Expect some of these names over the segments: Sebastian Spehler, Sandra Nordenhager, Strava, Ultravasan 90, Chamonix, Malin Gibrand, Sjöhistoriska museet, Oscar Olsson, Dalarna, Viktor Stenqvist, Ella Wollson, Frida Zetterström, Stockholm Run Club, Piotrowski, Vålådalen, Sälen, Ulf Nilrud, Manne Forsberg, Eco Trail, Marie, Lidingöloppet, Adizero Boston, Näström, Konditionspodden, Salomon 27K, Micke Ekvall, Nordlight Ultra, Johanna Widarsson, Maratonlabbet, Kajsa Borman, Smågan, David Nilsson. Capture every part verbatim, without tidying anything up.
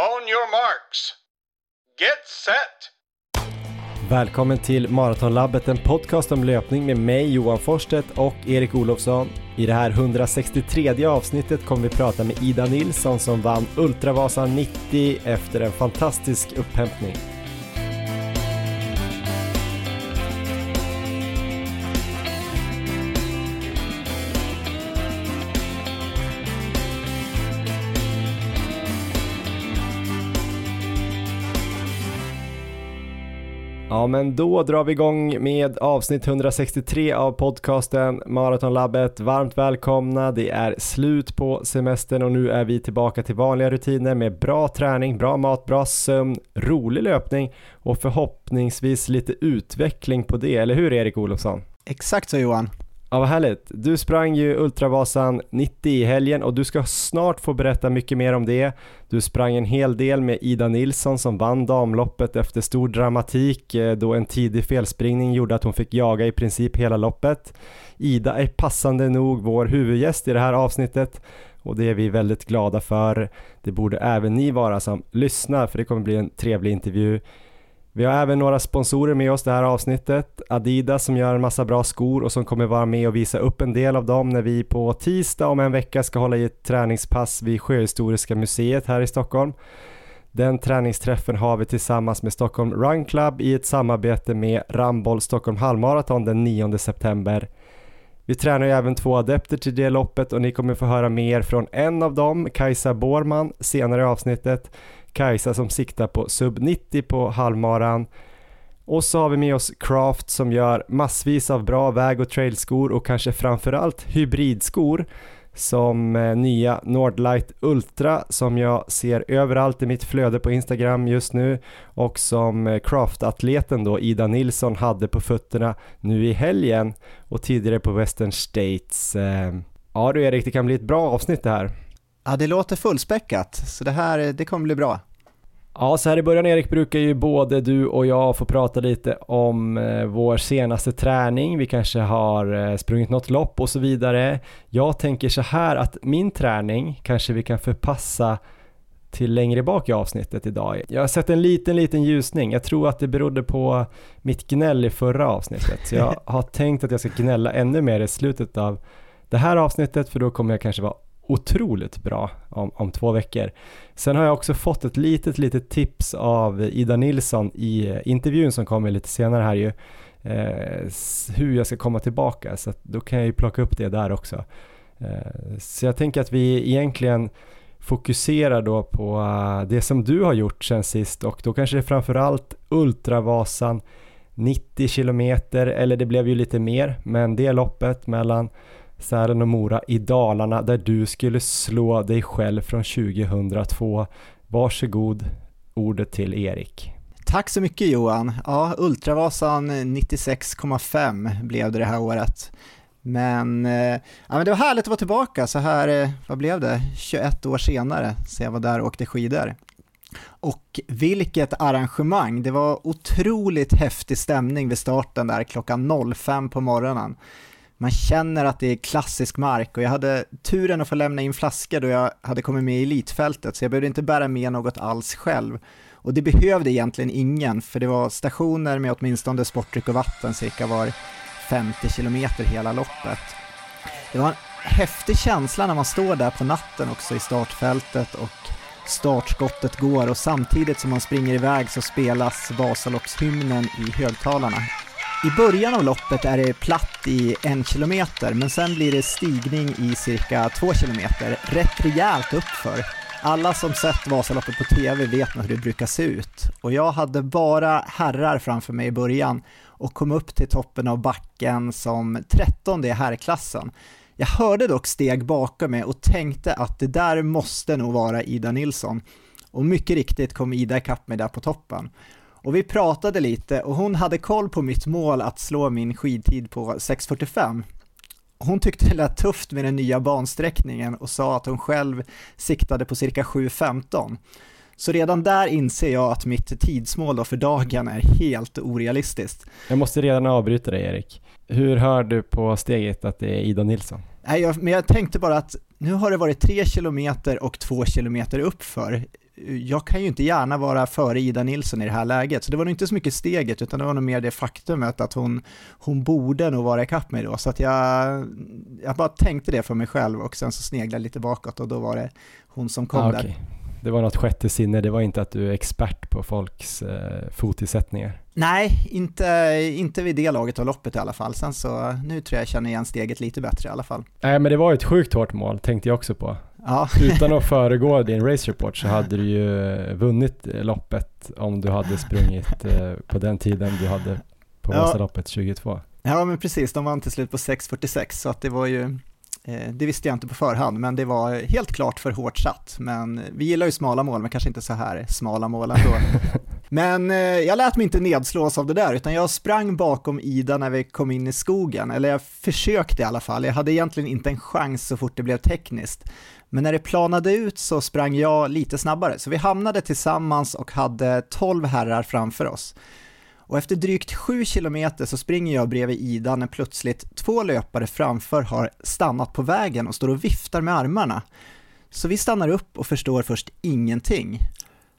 On your marks. Get set. Välkommen till Maratonlabbet, en podcast om löpning med mig Johan Forsstedt och Erik Olofsson. I det här hundrasextiotredje avsnittet kommer vi prata med Ida Nilsson som vann Ultravasan nittio efter en fantastisk upphämtning. Ja, men då drar vi igång med avsnitt hundrasextiotre av podcasten Maratonlabbet. Varmt välkomna, det är slut på semestern och nu är vi tillbaka till vanliga rutiner med bra träning, bra mat, bra sömn, rolig löpning och förhoppningsvis lite utveckling på det, eller hur Erik Olofsson? Exakt så Johan. Ja, vad härligt. Du sprang ju Ultravasan nittio i helgen och du ska snart få berätta mycket mer om det. Du sprang en hel del med Ida Nilsson som vann damloppet efter stor dramatik då en tidig felspringning gjorde att hon fick jaga i princip hela loppet. Ida är passande nog vår huvudgäst i det här avsnittet och det är vi väldigt glada för. Det borde även ni vara som lyssnar, för det kommer bli en trevlig intervju. Vi har även några sponsorer med oss det här avsnittet. Adidas som gör en massa bra skor och som kommer vara med och visa upp en del av dem när vi på tisdag om en vecka ska hålla i ett träningspass vid Sjöhistoriska museet här i Stockholm. Den träningsträffen har vi tillsammans med Stockholm Run Club i ett samarbete med Ramboll Stockholm Halvmarathon den nionde september. Vi tränar ju även två adepter till det loppet och ni kommer få höra mer från en av dem, Kajsa Borman, senare i avsnittet. Kajsa som siktar på sub nittio på halvmaran. Och så har vi med oss Kraft som gör massvis av bra väg- och trailskor och kanske framförallt hybridskor som nya Nordlight Ultra som jag ser överallt i mitt flöde på Instagram just nu och som Kraft-atleten då Ida Nilsson hade på fötterna nu i helgen och tidigare på Western States. Ja du Erik, det kan bli ett bra avsnitt det här. Ja, det låter fullspäckat, så det här det kommer bli bra. Ja, så här i början Erik brukar ju både du och jag få prata lite om eh, vår senaste träning. Vi kanske har eh, sprungit något lopp och så vidare. Jag tänker så här att min träning kanske vi kan förpassa till längre bak i avsnittet idag. Jag har sett en liten, liten ljusning. Jag tror att det berodde på mitt gnäll i förra avsnittet. Så jag har tänkt att jag ska gnälla ännu mer i slutet av det här avsnittet, för då kommer jag kanske vara otroligt bra om, om två veckor. Sen har jag också fått ett litet, litet tips av Ida Nilsson i intervjun som kommer lite senare här ju. Eh, hur jag ska komma tillbaka. Så att då kan jag ju plocka upp det där också. Eh, så jag tänker att vi egentligen fokuserar då på uh, det som du har gjort sen sist. Och då kanske det är framförallt Ultravasan nittio kilometer. Eller det blev ju lite mer. Men det loppet mellan Sälen och Mora i Dalarna där du skulle slå dig själv från tjugohundratvå. Varsågod, ordet till Erik. Tack så mycket Johan. Ja, Ultravasan nittiosex komma fem blev det det här året. Men, ja, men det var härligt att vara tillbaka så här, vad blev det? tjugoett år senare så jag var där och åkte skidor. Och vilket arrangemang. Det var otroligt häftig stämning vid starten där klockan fem på morgonen. Man känner att det är klassisk mark och jag hade turen att få lämna in flaskor då jag hade kommit med i elitfältet så jag behövde inte bära med något alls själv. Och det behövde egentligen ingen, för det var stationer med åtminstone sportdryck och vatten cirka var femtio kilometer hela loppet. Det var en häftig känsla när man står där på natten också i startfältet och startskottet går och samtidigt som man springer iväg så spelas Vasaloppshymnen i högtalarna. I början av loppet är det platt i en kilometer men sen blir det stigning i cirka två kilometer, rätt rejält uppför. Alla som sett Vasaloppet på tv vet nog hur det brukar se ut. Och jag hade bara herrar framför mig i början och kom upp till toppen av backen som trettonde i herrklassen. Jag hörde dock steg bakom mig och tänkte att det där måste nog vara Ida Nilsson. Och mycket riktigt kom Ida ikapp mig där på toppen. Och vi pratade lite och hon hade koll på mitt mål att slå min skidtid på sex fyrtiofem. Hon tyckte det lät tufft med den nya bansträckningen och sa att hon själv siktade på cirka sju femton. Så redan där inser jag att mitt tidsmål då för dagen är helt orealistiskt. Jag måste redan avbryta dig Erik. Hur hör du på steget att det är Ida Nilsson? Nej, men jag tänkte bara att nu har det varit tre kilometer och två kilometer uppför. jag kan ju inte gärna vara före Ida Nilsson i det här läget. Så det var nog inte så mycket steget, utan det var nog mer det faktumet att hon, hon borde nog vara ikapp mig då. Så att jag, jag bara tänkte det för mig själv och sen så sneglade lite bakåt och då var det hon som kom ah, okay. där. Det var något sjätte sinne, det var inte att du är expert på folks eh, fotisättningar. Nej, inte, inte vid det laget av loppet i alla fall. Sen så, nu tror jag jag känner igen steget lite bättre i alla fall. Nej, men det var ett sjukt hårt mål, tänkte jag också på. Ja. Utan att föregå din race report så hade du ju vunnit loppet om du hade sprungit eh, på den tiden du hade på Vasaloppet tjugotvå. Ja, men precis. De vann till slut på sex fyrtiosex, så att det var ju... Det visste jag inte på förhand, men det var helt klart för hårt satt. Men vi gillar ju smala mål, men kanske inte så här smala mål ändå. Men jag lät mig inte nedslås av det där, utan jag sprang bakom Ida när vi kom in i skogen. Eller jag försökte i alla fall. Jag hade egentligen inte en chans så fort det blev tekniskt. Men när det planade ut så sprang jag lite snabbare. Så vi hamnade tillsammans och hade tolv herrar framför oss. Och efter drygt sju kilometer så springer jag bredvid Ida när plötsligt två löpare framför har stannat på vägen och står och viftar med armarna. Så vi stannar upp och förstår först ingenting.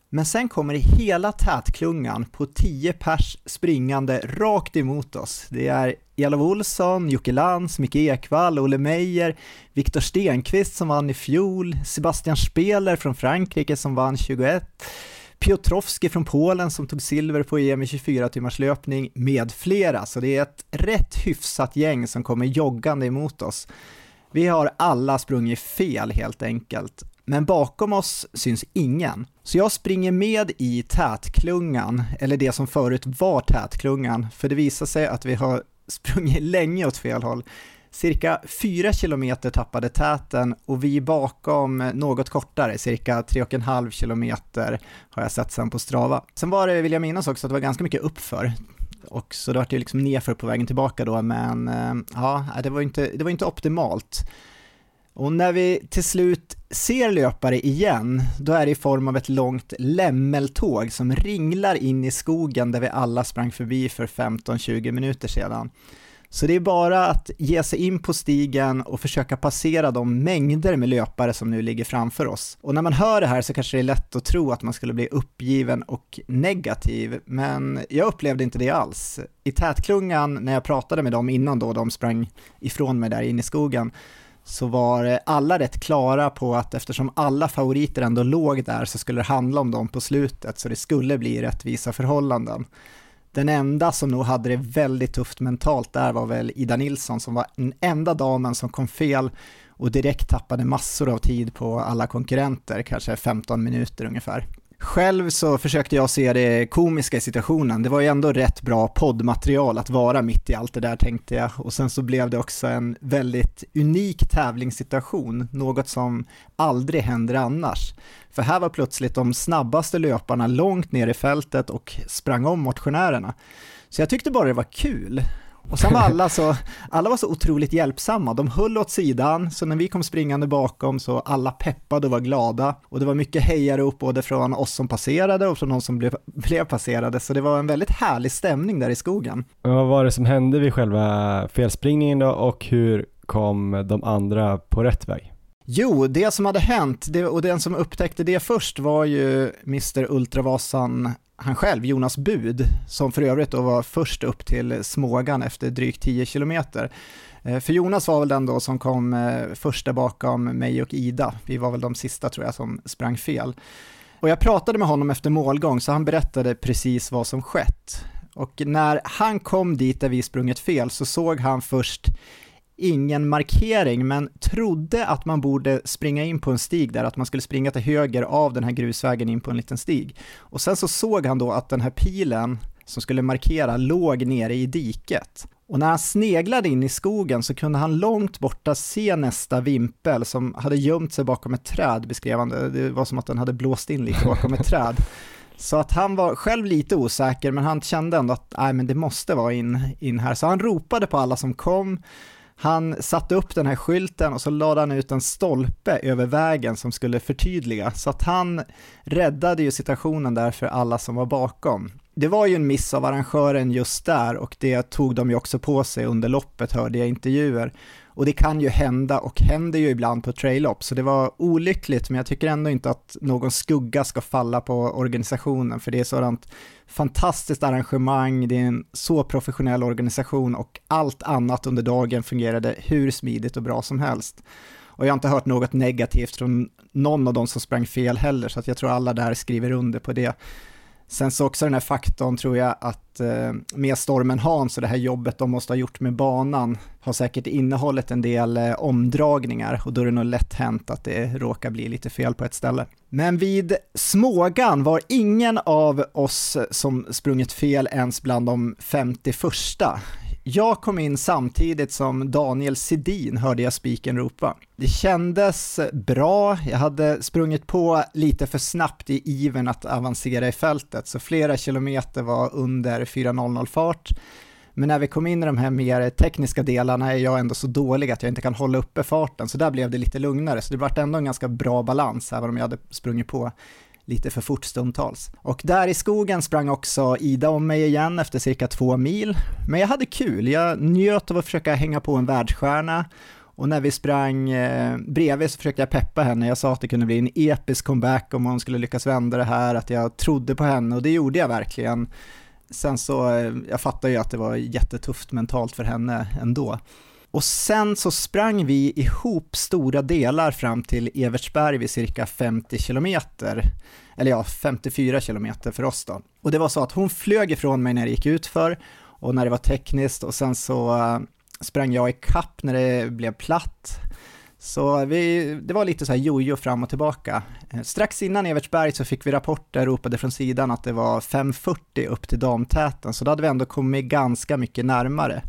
Men sen kommer det hela tätklungan på tio pers springande rakt emot oss. Det är Ella Wollson, Jocke Lantz, Micke Ekvall, Olle Meijer, Viktor Stenqvist som vann i fjol, Sebastian Spehler från Frankrike som vann tjugoett, Piotrowski från Polen som tog silver på E M i tjugofyra timmars löpning med flera. Så det är ett rätt hyfsat gäng som kommer joggande emot oss. Vi har alla sprungit fel helt enkelt. Men bakom oss syns ingen. Så jag springer med i tätklungan, eller det som förut var tätklungan. För det visar sig att vi har sprungit länge åt fel håll. Cirka fyra kilometer tappade täten och vi bakom något kortare, cirka tre och en halv kilometer har jag sett sen på Strava. Sen var det, vill jag minnas också, att det var ganska mycket uppför. Och så då var det ju liksom nerför på vägen tillbaka då, men ja, det var inte, det var inte optimalt. Och när vi till slut ser löpare igen, då är det i form av ett långt lämmeltåg som ringlar in i skogen där vi alla sprang förbi för femton tjugo minuter sedan. Så det är bara att ge sig in på stigen och försöka passera de mängder med löpare som nu ligger framför oss. Och när man hör det här så kanske det är lätt att tro att man skulle bli uppgiven och negativ, men jag upplevde inte det alls. I tätklungan, när jag pratade med dem innan då de sprang ifrån mig där inne i skogen, så var alla rätt klara på att eftersom alla favoriter ändå låg där så skulle det handla om dem på slutet, så det skulle bli rättvisa förhållanden. Den enda som nog hade det väldigt tufft mentalt där var väl Ida Nilsson som var den enda damen som kom fel och direkt tappade massor av tid på alla konkurrenter, kanske femton minuter ungefär. Själv så försökte jag se det komiska i situationen. Det var ju ändå rätt bra poddmaterial att vara mitt i allt det där, tänkte jag. Och sen så blev det också en väldigt unik tävlingssituation, något som aldrig händer annars. För här var plötsligt de snabbaste löparna långt ner i fältet och sprang om motionärerna. Så jag tyckte bara det var kul. Och sen var alla så, alla var så otroligt hjälpsamma. De höll åt sidan, så när vi kom springande bakom så alla peppade och var glada. Och det var mycket hejarop både från oss som passerade och från de som blev, blev passerade. Så det var en väldigt härlig stämning där i skogen. Men vad var det som hände vid själva felspringningen då, och hur kom de andra på rätt väg? Jo, det som hade hänt, det, och den som upptäckte det först var ju mister Ultravasan, han själv, Jonas Bud, som för övrigt då var först upp till Smågan efter drygt tio kilometer. För Jonas var väl den då som kom första bakom mig och Ida. Vi var väl de sista, tror jag, som sprang fel. Och jag pratade med honom efter målgång, så han berättade precis vad som skett. Och när han kom dit där vi sprungit fel så såg han först ingen markering, men trodde att man borde springa in på en stig där, att man skulle springa till höger av den här grusvägen in på en liten stig. Och sen så såg han då att den här pilen som skulle markera låg nere i diket. Och när han sneglade in i skogen så kunde han långt borta se nästa vimpel som hade gömt sig bakom ett träd, beskrevande. Det var som att den hade blåst in lite bakom ett träd. Så att han var själv lite osäker, men han kände ändå att nej, men det måste vara in, in här. Så han ropade på alla som kom. Han satte upp den här skylten och så lade han ut en stolpe över vägen som skulle förtydliga. Så att han räddade ju situationen där för alla som var bakom. det var ju en miss av arrangören just där, och det tog de ju också på sig under loppet, hörde jag intervjuer. Och det kan ju hända och händer ju ibland på trail-lopp, så det var olyckligt, men jag tycker ändå inte att någon skugga ska falla på organisationen, för det är sådant fantastiskt arrangemang, det är en så professionell organisation och allt annat under dagen fungerade hur smidigt och bra som helst. Och jag har inte hört något negativt från någon av dem som sprang fel heller, så att jag tror alla där skriver under på det. Sen så också den här faktorn, tror jag, att med stormen Hans och det här jobbet de måste ha gjort med banan har säkert innehållit en del omdragningar, och då är det nog lätt hänt att det råkar bli lite fel på ett ställe. Men vid Smågan var ingen av oss som sprungit fel ens bland de femtio första. Jag kom in samtidigt som Daniel Sedin, hörde jag spiken ropa. Det kändes bra, jag hade sprungit på lite för snabbt i ivern att avancera i fältet, så flera kilometer var under fyra noll noll fart. Men när vi kom in i de här mer tekniska delarna är jag ändå så dålig att jag inte kan hålla uppe farten, så där blev det lite lugnare. Så det var ändå en ganska bra balans, även om jag hade sprungit på lite för fort stundtals. Och där i skogen sprang också Ida om mig igen efter cirka två mil. Men jag hade kul, jag njöt av att försöka hänga på en världsstjärna. Och när vi sprang eh, bredvid så försökte jag peppa henne. Jag sa att det kunde bli en episk comeback om hon skulle lyckas vända det här. Att jag trodde på henne, och det gjorde jag verkligen. Sen så, eh, jag fattade ju att det var jättetufft mentalt för henne ändå. Och sen så sprang vi ihop stora delar fram till Evertsberg vid cirka femtio kilometer, eller ja, femtiofyra kilometer för oss då. Och det var så att hon flög ifrån mig när det gick ut för och när det var tekniskt, och sen så sprang jag i kapp när det blev platt. Så vi, det var lite så här jojo fram och tillbaka. Strax innan Evertsberg så fick vi rapporter, ropade från sidan att det var fem fyrtio upp till damtäten, så då hade vi ändå kommit ganska mycket närmare.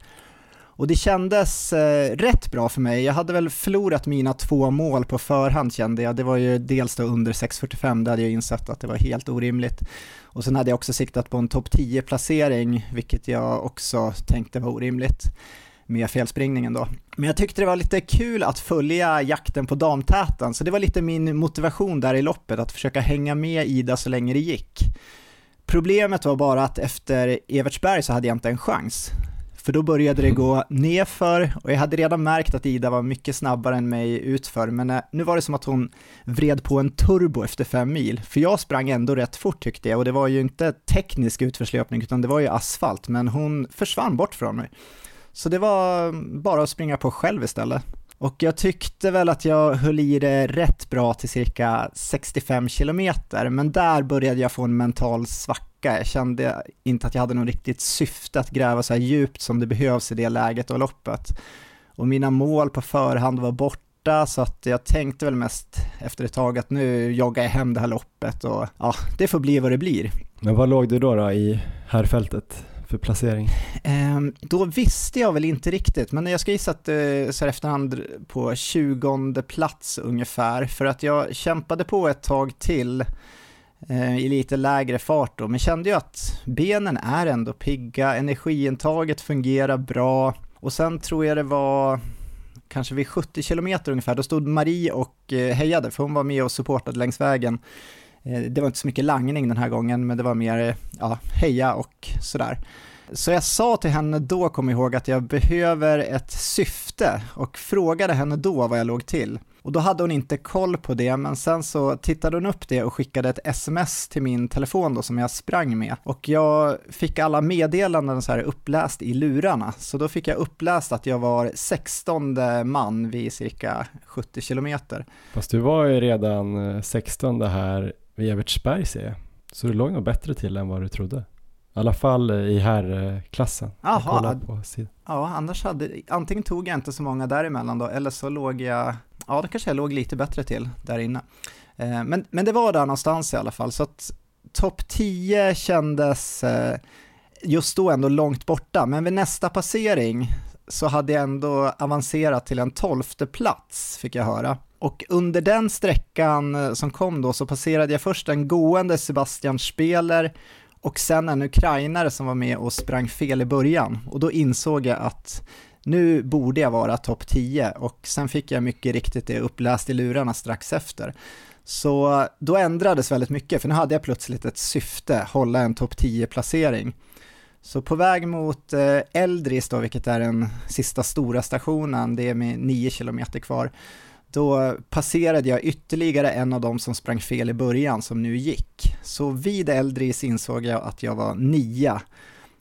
Och det kändes eh, rätt bra för mig. Jag hade väl förlorat mina två mål på förhand, kände jag. Det var ju dels då under sex fyrtiofem, där hade jag insett att det var helt orimligt. Och sen hade jag också siktat på en topp tio-placering, vilket jag också tänkte var orimligt med felspringningen då. Men jag tyckte det var lite kul att följa jakten på damtäten, så det var lite min motivation där i loppet, att försöka hänga med Ida så länge det gick. Problemet var bara att efter Evertsberg så hade jag inte en chans. För då började det gå nedför, och jag hade redan märkt att Ida var mycket snabbare än mig utför, men nu var det som att hon vred på en turbo efter fem mil, för jag sprang ändå rätt fort tyckte jag, och det var ju inte teknisk utförslöpning utan det var ju asfalt, men hon försvann bort från mig. Så det var bara att springa på själv istället. Och jag tyckte väl att jag höll i det rätt bra till cirka sextiofem kilometer, men där började jag få en mental svacka. Jag kände inte att jag hade något riktigt syfte att gräva så här djupt som det behövs i det läget och loppet. Och mina mål på förhand var borta, så att jag tänkte väl mest efter ett tag att nu joggar jag hem det här loppet, och ja, det får bli vad det blir. Men vad låg du då, då i härfältet för placering? Ehm, då visste jag väl inte riktigt, men jag ska gissa att så här efterhand på tjugonde plats ungefär, för att jag kämpade på ett tag till i lite lägre fart då, men kände ju att benen är ändå pigga, energiintaget fungerar bra, och sen tror jag det var kanske vid sjuttio kilometer ungefär, då stod Marie och hejade, för hon var med och supportade längs vägen. Det var inte så mycket langning den här gången, men det var mer ja, heja och sådär. Så jag sa till henne då, kom jag ihåg, att jag behöver ett syfte, och frågade henne då vad jag låg till. Och då hade hon inte koll på det, men sen så tittade hon upp det och skickade ett sms till min telefon då, som jag sprang med. Och jag fick alla meddelanden så här uppläst i lurarna, så då fick jag uppläst att jag var sextonde man vid cirka sjuttio kilometer. Fast du var ju redan sextonde här vid Evertsberg, ser jag. Så du låg nog bättre till än vad du trodde. I alla fall i herrklassen. Jaha, ja, annars hade, antingen tog jag inte så många däremellan då, eller så låg jag, ja, det kanske jag låg lite bättre till där inne. Eh, men, men det var där någonstans i alla fall, så att topp tio kändes eh, just då ändå långt borta, men vid nästa passering så hade jag ändå avancerat till en tolfte plats, fick jag höra. Och under den sträckan som kom då så passerade jag först en gående Sebastian Spehler, och sen en ukrainare som var med och sprang fel i början. Och då insåg jag att nu borde jag vara topp tio. Och sen fick jag mycket riktigt det uppläst i lurarna strax efter. Så då ändrades väldigt mycket, för nu hade jag plötsligt ett syfte, hålla en topp tio-placering. Så på väg mot Eldris då, vilket är den sista stora stationen, det är med nio kilometer kvar, då passerade jag ytterligare en av dem som sprang fel i början som nu gick. Så vid Eldris insåg jag att jag var nia.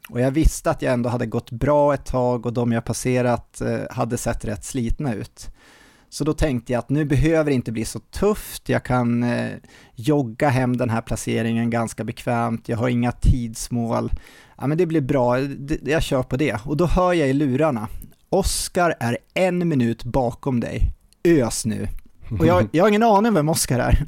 Och jag visste att jag ändå hade gått bra ett tag och de jag passerat hade sett rätt slitna ut. Så då tänkte jag att nu behöver det inte bli så tufft, jag kan eh, jogga hem den här placeringen ganska bekvämt, jag har inga tidsmål, ja, men det blir bra, jag kör på det. Och då hör jag i lurarna, Oscar är en minut bakom dig, ös nu. Och jag, jag har ingen aning vem Oscar är,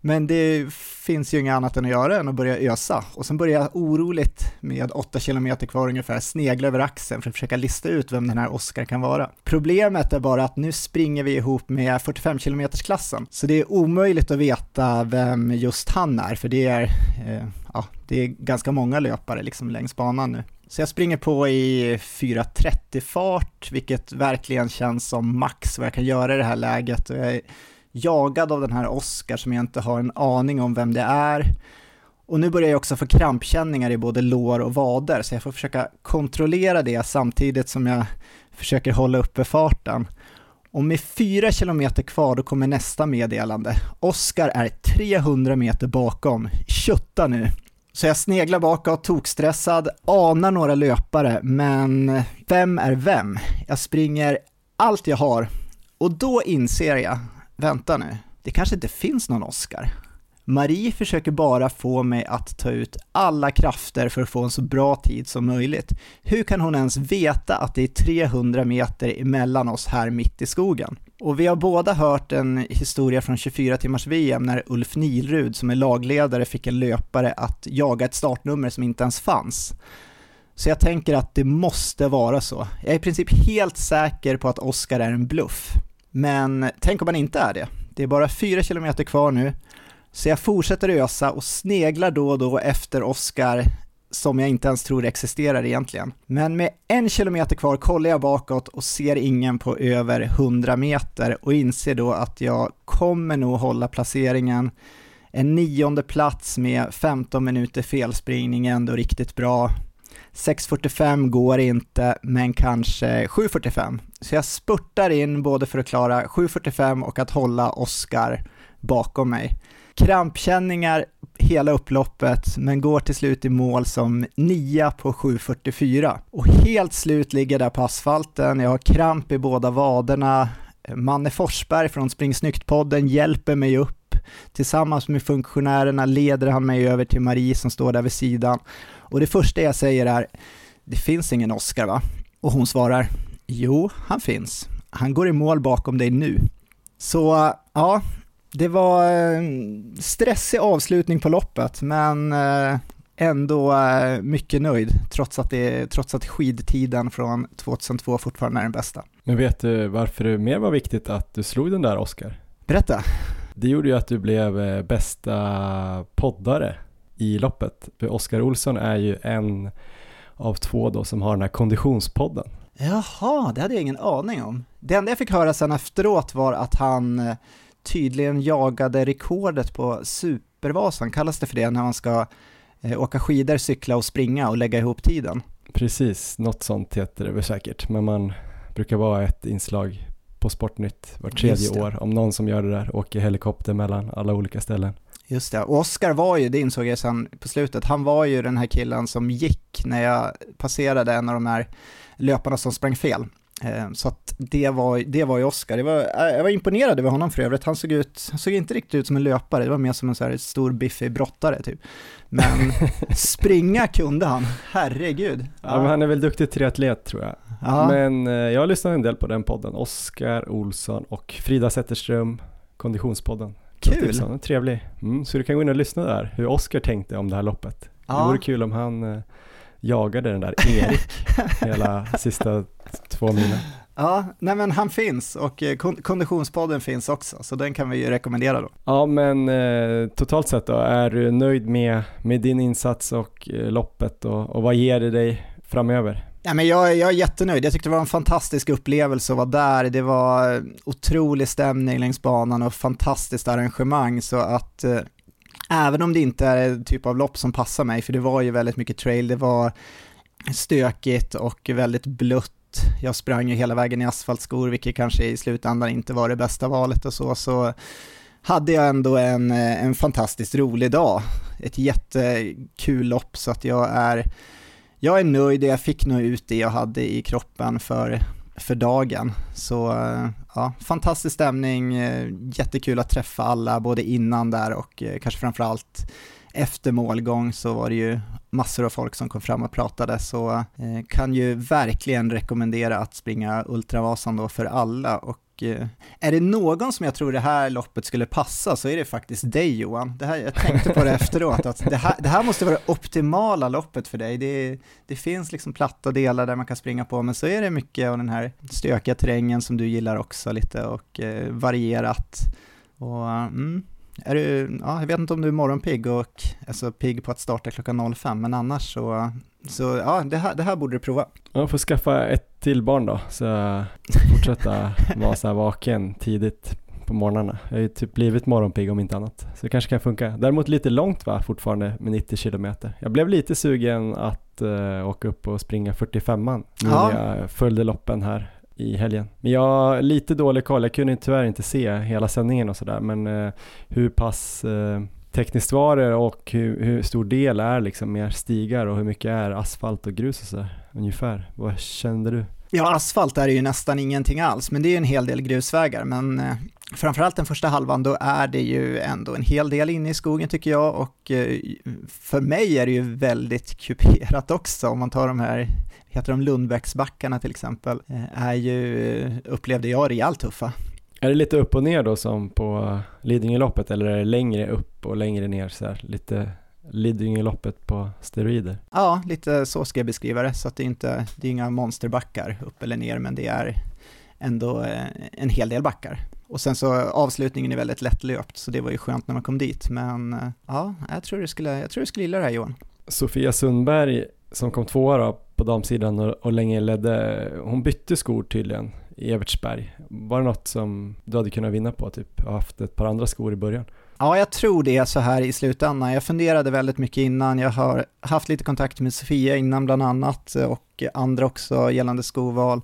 men det finns ju inget annat än att göra än att börja ösa. Och sen börjar jag oroligt med åtta kilometer kvar ungefär snegla över axeln för att försöka lista ut vem den här Oscar kan vara. Problemet är bara att nu springer vi ihop med fyrtiofem kilometersklassen, så det är omöjligt att veta vem just han är, för det är, eh, ja, det är ganska många löpare liksom längs banan nu. Så jag springer på i fyra trettio fart, vilket verkligen känns som max vad jag kan göra i det här läget. Och jag är jagad av den här Oscar som jag inte har en aning om vem det är. Och nu börjar jag också få krampkänningar i både lår och vader, så jag får försöka kontrollera det samtidigt som jag försöker hålla uppe farten. Och med fyra kilometer kvar då kommer nästa meddelande. Oscar är trehundra meter bakom. Kötta nu! Så jag sneglar bakåt, tokstressad, anar några löpare, men vem är vem? Jag springer allt jag har och då inser jag, vänta nu, det kanske inte finns någon Oscar. Marie försöker bara få mig att ta ut alla krafter för att få en så bra tid som möjligt. Hur kan hon ens veta att det är trehundra meter emellan oss här mitt i skogen? Och vi har båda hört en historia från tjugofyra timmars V M när Ulf Nilrud som är lagledare fick en löpare att jaga ett startnummer som inte ens fanns. Så jag tänker att det måste vara så. Jag är i princip helt säker på att Oscar är en bluff. Men tänk om man inte är det. Det är bara fyra kilometer kvar nu. Så jag fortsätter ösa och sneglar då och då efter Oscar som jag inte ens tror existerar egentligen. Men med en kilometer kvar kollar jag bakåt och ser ingen på över hundra meter och inser då att jag kommer nog hålla placeringen. En nionde plats med femton minuter felspringning är ändå riktigt bra. sex fyrtiofem går inte, men kanske sju fyrtiofem. Så jag spurtar in både för att klara sju fyrtiofem och att hålla Oscar bakom mig. Krampkänningar hela upploppet, men går till slut i mål som nia på sju fyrtiofyra. Och helt slut ligger där på asfalten, jag har kramp i båda vaderna. Manne Forsberg från Springsnyggt-podden hjälper mig upp. Tillsammans med funktionärerna leder han mig över till Marie som står där vid sidan. Och det första jag säger är, det finns ingen Oscar va? Och hon svarar, jo han finns. Han går i mål bakom dig nu. Så ja... Det var en stressig avslutning på loppet, men ändå mycket nöjd trots att, det, trots att skidtiden från tjugohundratvå fortfarande är den bästa. Men vet du varför det mer var viktigt att du slog den där Oscar? Berätta! Det gjorde ju att du blev bästa poddare i loppet. För Oscar Olsson är ju en av två då som har den här konditionspodden. Jaha, det hade jag ingen aning om. Det enda jag fick höra sen efteråt var att han... tydligen jagade rekordet på Supervasan, kallas det för det, när man ska eh, åka skidor, cykla och springa och lägga ihop tiden. Precis, något sånt heter det väl säkert, men man brukar vara ett inslag på Sportnytt var tredje år, om någon som gör det där, åker helikopter mellan alla olika ställen. Just det, och Oscar var ju, det insåg jag sen på slutet, han var ju den här killen som gick när jag passerade en av de här löparna som sprang fel. Så att det var, det var ju Oscar. Det var, jag var imponerad över honom för övrigt. Han såg, ut, han såg inte riktigt ut som en löpare. Det var mer som en så här stor biffig brottare typ. Men springa kunde han. Herregud. Ja, ja. Men han är väl duktig triatlet tror jag. Ja. Men jag har lyssnat en del på den podden. Oscar Olsson och Frida Zetterström, Konditionspodden. Kul. Trevlig. Mm, så du kan gå in och lyssna där hur Oscar tänkte om det här loppet. Ja. Det vore kul om han... jagade den där Erik hela sista två milen. Ja, nej men han finns och konditionspodden finns också, så den kan vi ju rekommendera då. Ja, men eh, totalt sett då, är du nöjd med, med din insats och eh, loppet och, och vad ger det dig framöver? Ja, men jag, jag är jättenöjd. Jag tyckte det var en fantastisk upplevelse att vara där. Det var otrolig stämning längs banan och fantastiskt arrangemang, så att eh, även om det inte är en typ av lopp som passar mig, för det var ju väldigt mycket trail, det var stökigt och väldigt blött. Jag sprang ju hela vägen i asfaltskor, vilket kanske i slutändan inte var det bästa valet och så, så hade jag ändå en, en fantastiskt rolig dag. Ett jättekul lopp, så att jag är jag är nöjd. Jag fick nå ut det jag hade i kroppen för, för dagen. Så ja, fantastisk stämning, jättekul att träffa alla både innan där och kanske framförallt efter målgång, så var det ju massor av folk som kom fram och pratade, så eh, kan ju verkligen rekommendera att springa Ultravasan då för alla. Och eh, är det någon som jag tror det här loppet skulle passa, så är det faktiskt dig, Johan. Det här, jag tänkte på det efteråt, att det här, det här måste vara det optimala loppet för dig. Det, det finns liksom platta delar där man kan springa på, men så är det mycket av den här stökiga terrängen som du gillar också lite, och eh, varierat. Och mm. Är du, ja, jag vet inte om du är morgonpigg och alltså pigg på att starta klockan fem, men annars så, så ja, det här, det här borde du prova. Jag får skaffa ett till barn då, så fortsätta vara så här vaken tidigt på morgnarna. Jag har ju typ blivit morgonpigg om inte annat, så det kanske kan funka. Däremot lite långt va, fortfarande med nittio kilometer. Jag blev lite sugen att uh, åka upp och springa fyrtiofemman när ja. jag följde loppen här i helgen. Men jag lite dålig koll. Jag kunde tyvärr inte se hela sändningen och sådär, men eh, hur pass eh, tekniskt var det, och hur, hur stor del är liksom mer stigar och hur mycket är asfalt och grus och sådär ungefär? Vad kände du? Ja, asfalt är ju nästan ingenting alls, men det är ju en hel del grusvägar, men eh, framförallt den första halvan då är det ju ändå en hel del inne i skogen tycker jag, och eh, för mig är det ju väldigt kuperat också, om man tar de här heter de Lundbäcksbackarna till exempel, är ju, upplevde jag, rejält tuffa. Är det lite upp och ner då som på Lidingöloppet, eller är det längre upp och längre ner så här, lite Lidingöloppet på steroider? Ja, lite så ska jag beskriva det, så att det inte, det är inga monsterbackar upp eller ner, men det är ändå en hel del backar. Och sen så avslutningen är väldigt lättlöpt, så det var ju skönt när man kom dit, men ja, jag tror du skulle jag tror du skulle gilla det här, Johan. Sofia Sundberg som kom tvåa då på damsidan och, och länge ledde, hon bytte skor tydligen i Evertsberg. Var det något som du hade kunnat vinna på, typ? Jag har haft ett par andra skor i början. Ja, jag tror det är så här i slutändan. Jag funderade väldigt mycket innan. Jag har haft lite kontakt med Sofia innan bland annat, och andra också gällande skoval.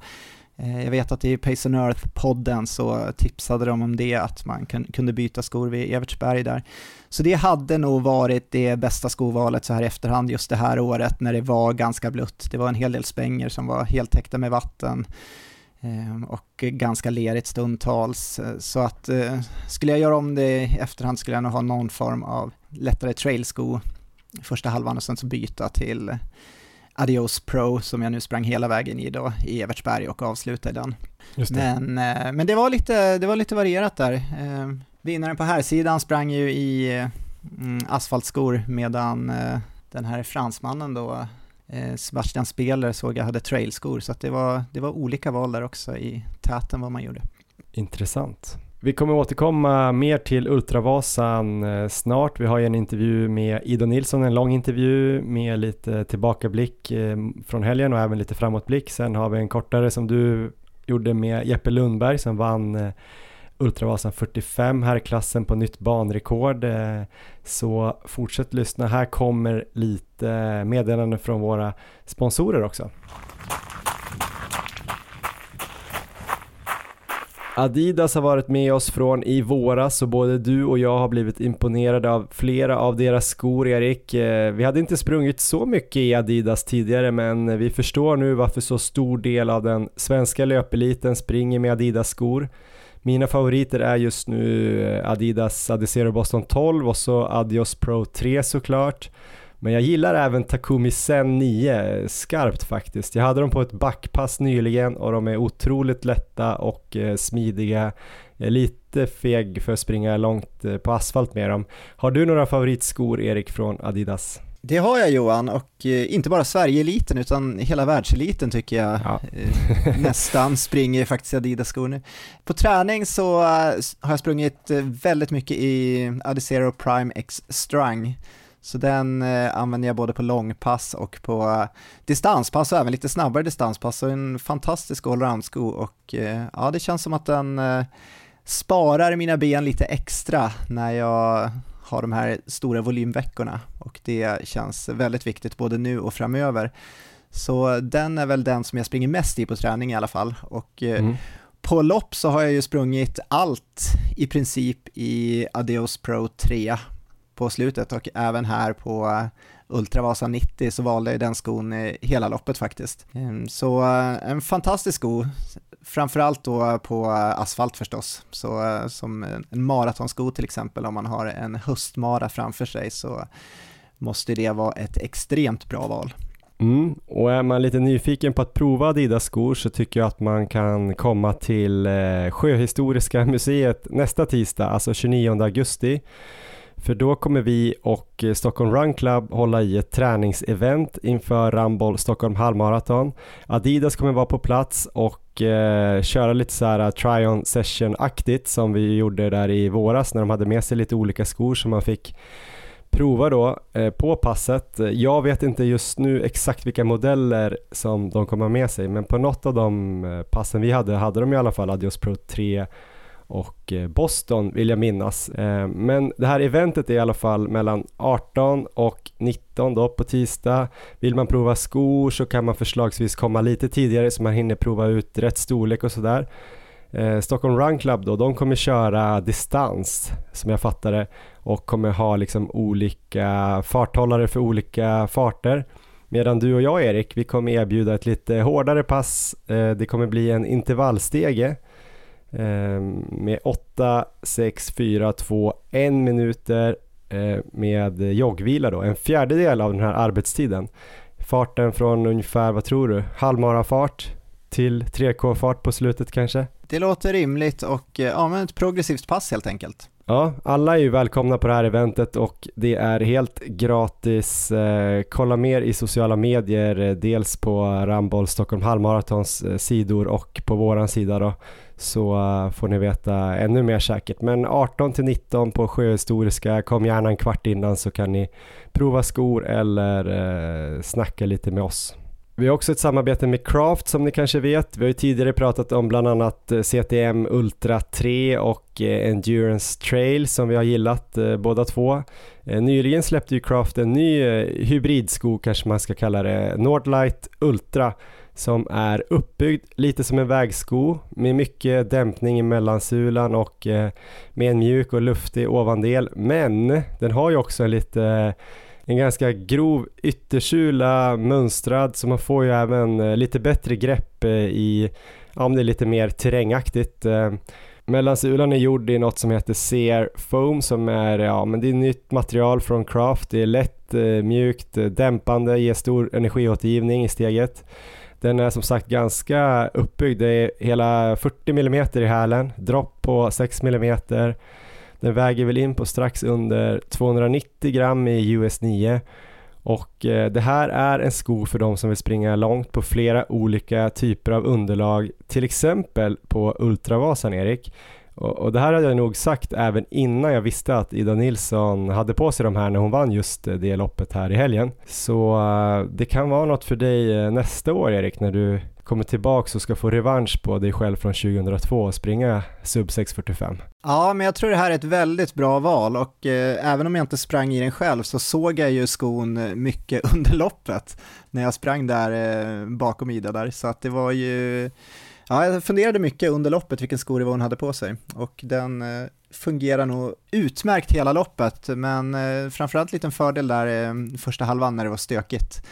Jag vet att i Pace on Earth-podden så tipsade de om det, att man kunde byta skor vid Evertsberg där. Så det hade nog varit det bästa skovalet så här i efterhand just det här året, när det var ganska blött. Det var en hel del spänger som var helt täckta med vatten och ganska lerigt stundtals. Så att skulle jag göra om det i efterhand skulle jag nog ha någon form av lättare trailsko första halvan och sen så byta till Adios Pro som jag nu sprang hela vägen i då i Evertsberg och avslutade den. Just det. Men, men det, var lite, det var lite varierat där. Vinnaren på här sidan sprang ju i mm, asfaltskor, medan den här fransmannen då, Sebastian Spehler, såg jag hade trailskor, så att det, var, det var olika val där också i täten vad man gjorde. Intressant. Vi kommer återkomma mer till Ultravasan snart. Vi har ju en intervju med Ida Nilsson, en lång intervju med lite tillbakablick från helgen och även lite framåtblick. Sen har vi en kortare som du gjorde med Jeppe Lundberg som vann Ultravasan fyrtiofem här i klassen på nytt banrekord. Så fortsätt lyssna. Här kommer lite meddelanden från våra sponsorer också. Adidas har varit med oss från i våras och både du och jag har blivit imponerade av flera av deras skor, Erik. Vi hade inte sprungit så mycket i Adidas tidigare, men vi förstår nu varför så stor del av den svenska löpeliten springer med Adidas-skor. Mina favoriter är just nu Adidas Adizero Boston tolv och så Adios Pro tre såklart. Men jag gillar även Takumi Sen nio skarpt faktiskt. Jag hade dem på ett backpass nyligen och de är otroligt lätta och eh, smidiga. Jag är lite feg för att springa långt eh, på asfalt med dem. Har du några favoritskor, Erik, från Adidas? Det har jag, Johan, och eh, inte bara Sverige-eliten utan hela världseliten tycker jag ja. eh, nästan springer faktiskt Adidas-skor nu. På träning så eh, har jag sprungit eh, väldigt mycket i Adizero Prime X Strang, Så den eh, använder jag både på långpass och på distanspass och även lite snabbare distanspass. Så en fantastisk allround-sko och eh, ja, det känns som att den eh, sparar mina ben lite extra när jag har de här stora volymveckorna, och det känns väldigt viktigt både nu och framöver. Så den är väl den som jag springer mest i på träning i alla fall. Och eh, mm. på lopp så har jag ju sprungit allt i princip i Adios Pro tre på slutet, och även här på Ultravasan nittio så valde jag den skon i hela loppet faktiskt. Så en fantastisk sko, framförallt då på asfalt förstås. Så som en maratonsko till exempel, om man har en höstmara framför sig så måste det vara ett extremt bra val. Mm. Och är man lite nyfiken på att prova Adidas skor så tycker jag att man kan komma till eh, Sjöhistoriska museet nästa tisdag, alltså tjugonionde augusti. För då kommer vi och Stockholm Run Club hålla i ett träningsevent inför Ramboll Stockholm Halvmarathon. Adidas kommer vara på plats och eh, köra lite så här try-on session-aktigt som vi gjorde där i våras när de hade med sig lite olika skor som man fick prova då eh, på passet. Jag vet inte just nu exakt vilka modeller som de kommer med sig, men på något av de passen vi hade hade de i alla fall Adios Pro tre och Boston vill jag minnas. Eh, men det här eventet är i alla fall mellan arton och nitton då på tisdag. Vill man prova skor så kan man förslagsvis komma lite tidigare så man hinner prova ut rätt storlek och sådär. Eh, Stockholm Run Club då, de kommer köra distans som jag fattar det, och kommer ha liksom olika farthållare för olika farter, medan du och jag Erik, vi kommer erbjuda ett lite hårdare pass. Eh, det kommer bli en intervallstege eh, med åtta, sex, fyra, två, en minuter eh, med joggvila då, en fjärdedel av den här arbetstiden. Farten från ungefär, vad tror du, halvmarafart till tre K-fart på slutet kanske. Det låter rimligt och ja, men ett progressivt pass helt enkelt. Ja, alla är ju välkomna på det här eventet och det är helt gratis. Kolla mer i sociala medier, dels på Ramboll Stockholm Halvmarathons sidor och på våran sida då, så får ni veta ännu mer säkert. Men arton till nitton på Sjöhistoriska, kom gärna en kvart innan så kan ni prova skor eller eh, snacka lite med oss. Vi har också ett samarbete med Kraft som ni kanske vet. Vi har ju tidigare pratat om bland annat C T M Ultra tre och Endurance Trail som vi har gillat båda två. Nyligen släppte ju Kraft en ny hybridsko, kanske man ska kalla det, Nordlight Ultra, som är uppbyggd lite som en vägsko med mycket dämpning i mellansulan och med en mjuk och luftig ovandel. Men den har ju också en lite... en ganska grov yttersula mönstrad, så man får ju även lite bättre grepp i, ja, om det är lite mer terrängaktigt. Mellansulan är gjord i något som heter Sear Foam som är, ja, men det är nytt material från Kraft. Det är lätt, mjukt, dämpande, ger stor energiåtergivning i steget. Den är som sagt ganska uppbyggd. Det är hela fyrtio millimeter i hälen, dropp på sex millimeter. Den väger väl in på strax under tvåhundranittio gram i U S nio. Och eh, det här är en sko för de som vill springa långt på flera olika typer av underlag. Till exempel på Ultravasan, Erik. Och, och det här hade jag nog sagt även innan jag visste att Ida Nilsson hade på sig de här när hon vann just det loppet här i helgen. Så eh, det kan vara något för dig eh, nästa år, Erik, när du kommer tillbaka så ska få revansch på dig själv från tjugohundratvå och springa sub sex fyrtiofem. Ja, men jag tror det här är ett väldigt bra val, och eh, även om jag inte sprang i den själv så såg jag ju skon mycket under loppet när jag sprang där eh, bakom Ida där, så att det var ju, ja, jag funderade mycket under loppet vilken skorivå hon hade på sig, och den eh, fungerar nog utmärkt hela loppet, men eh, framförallt lite en fördel där eh, första halvan när det var stökigt.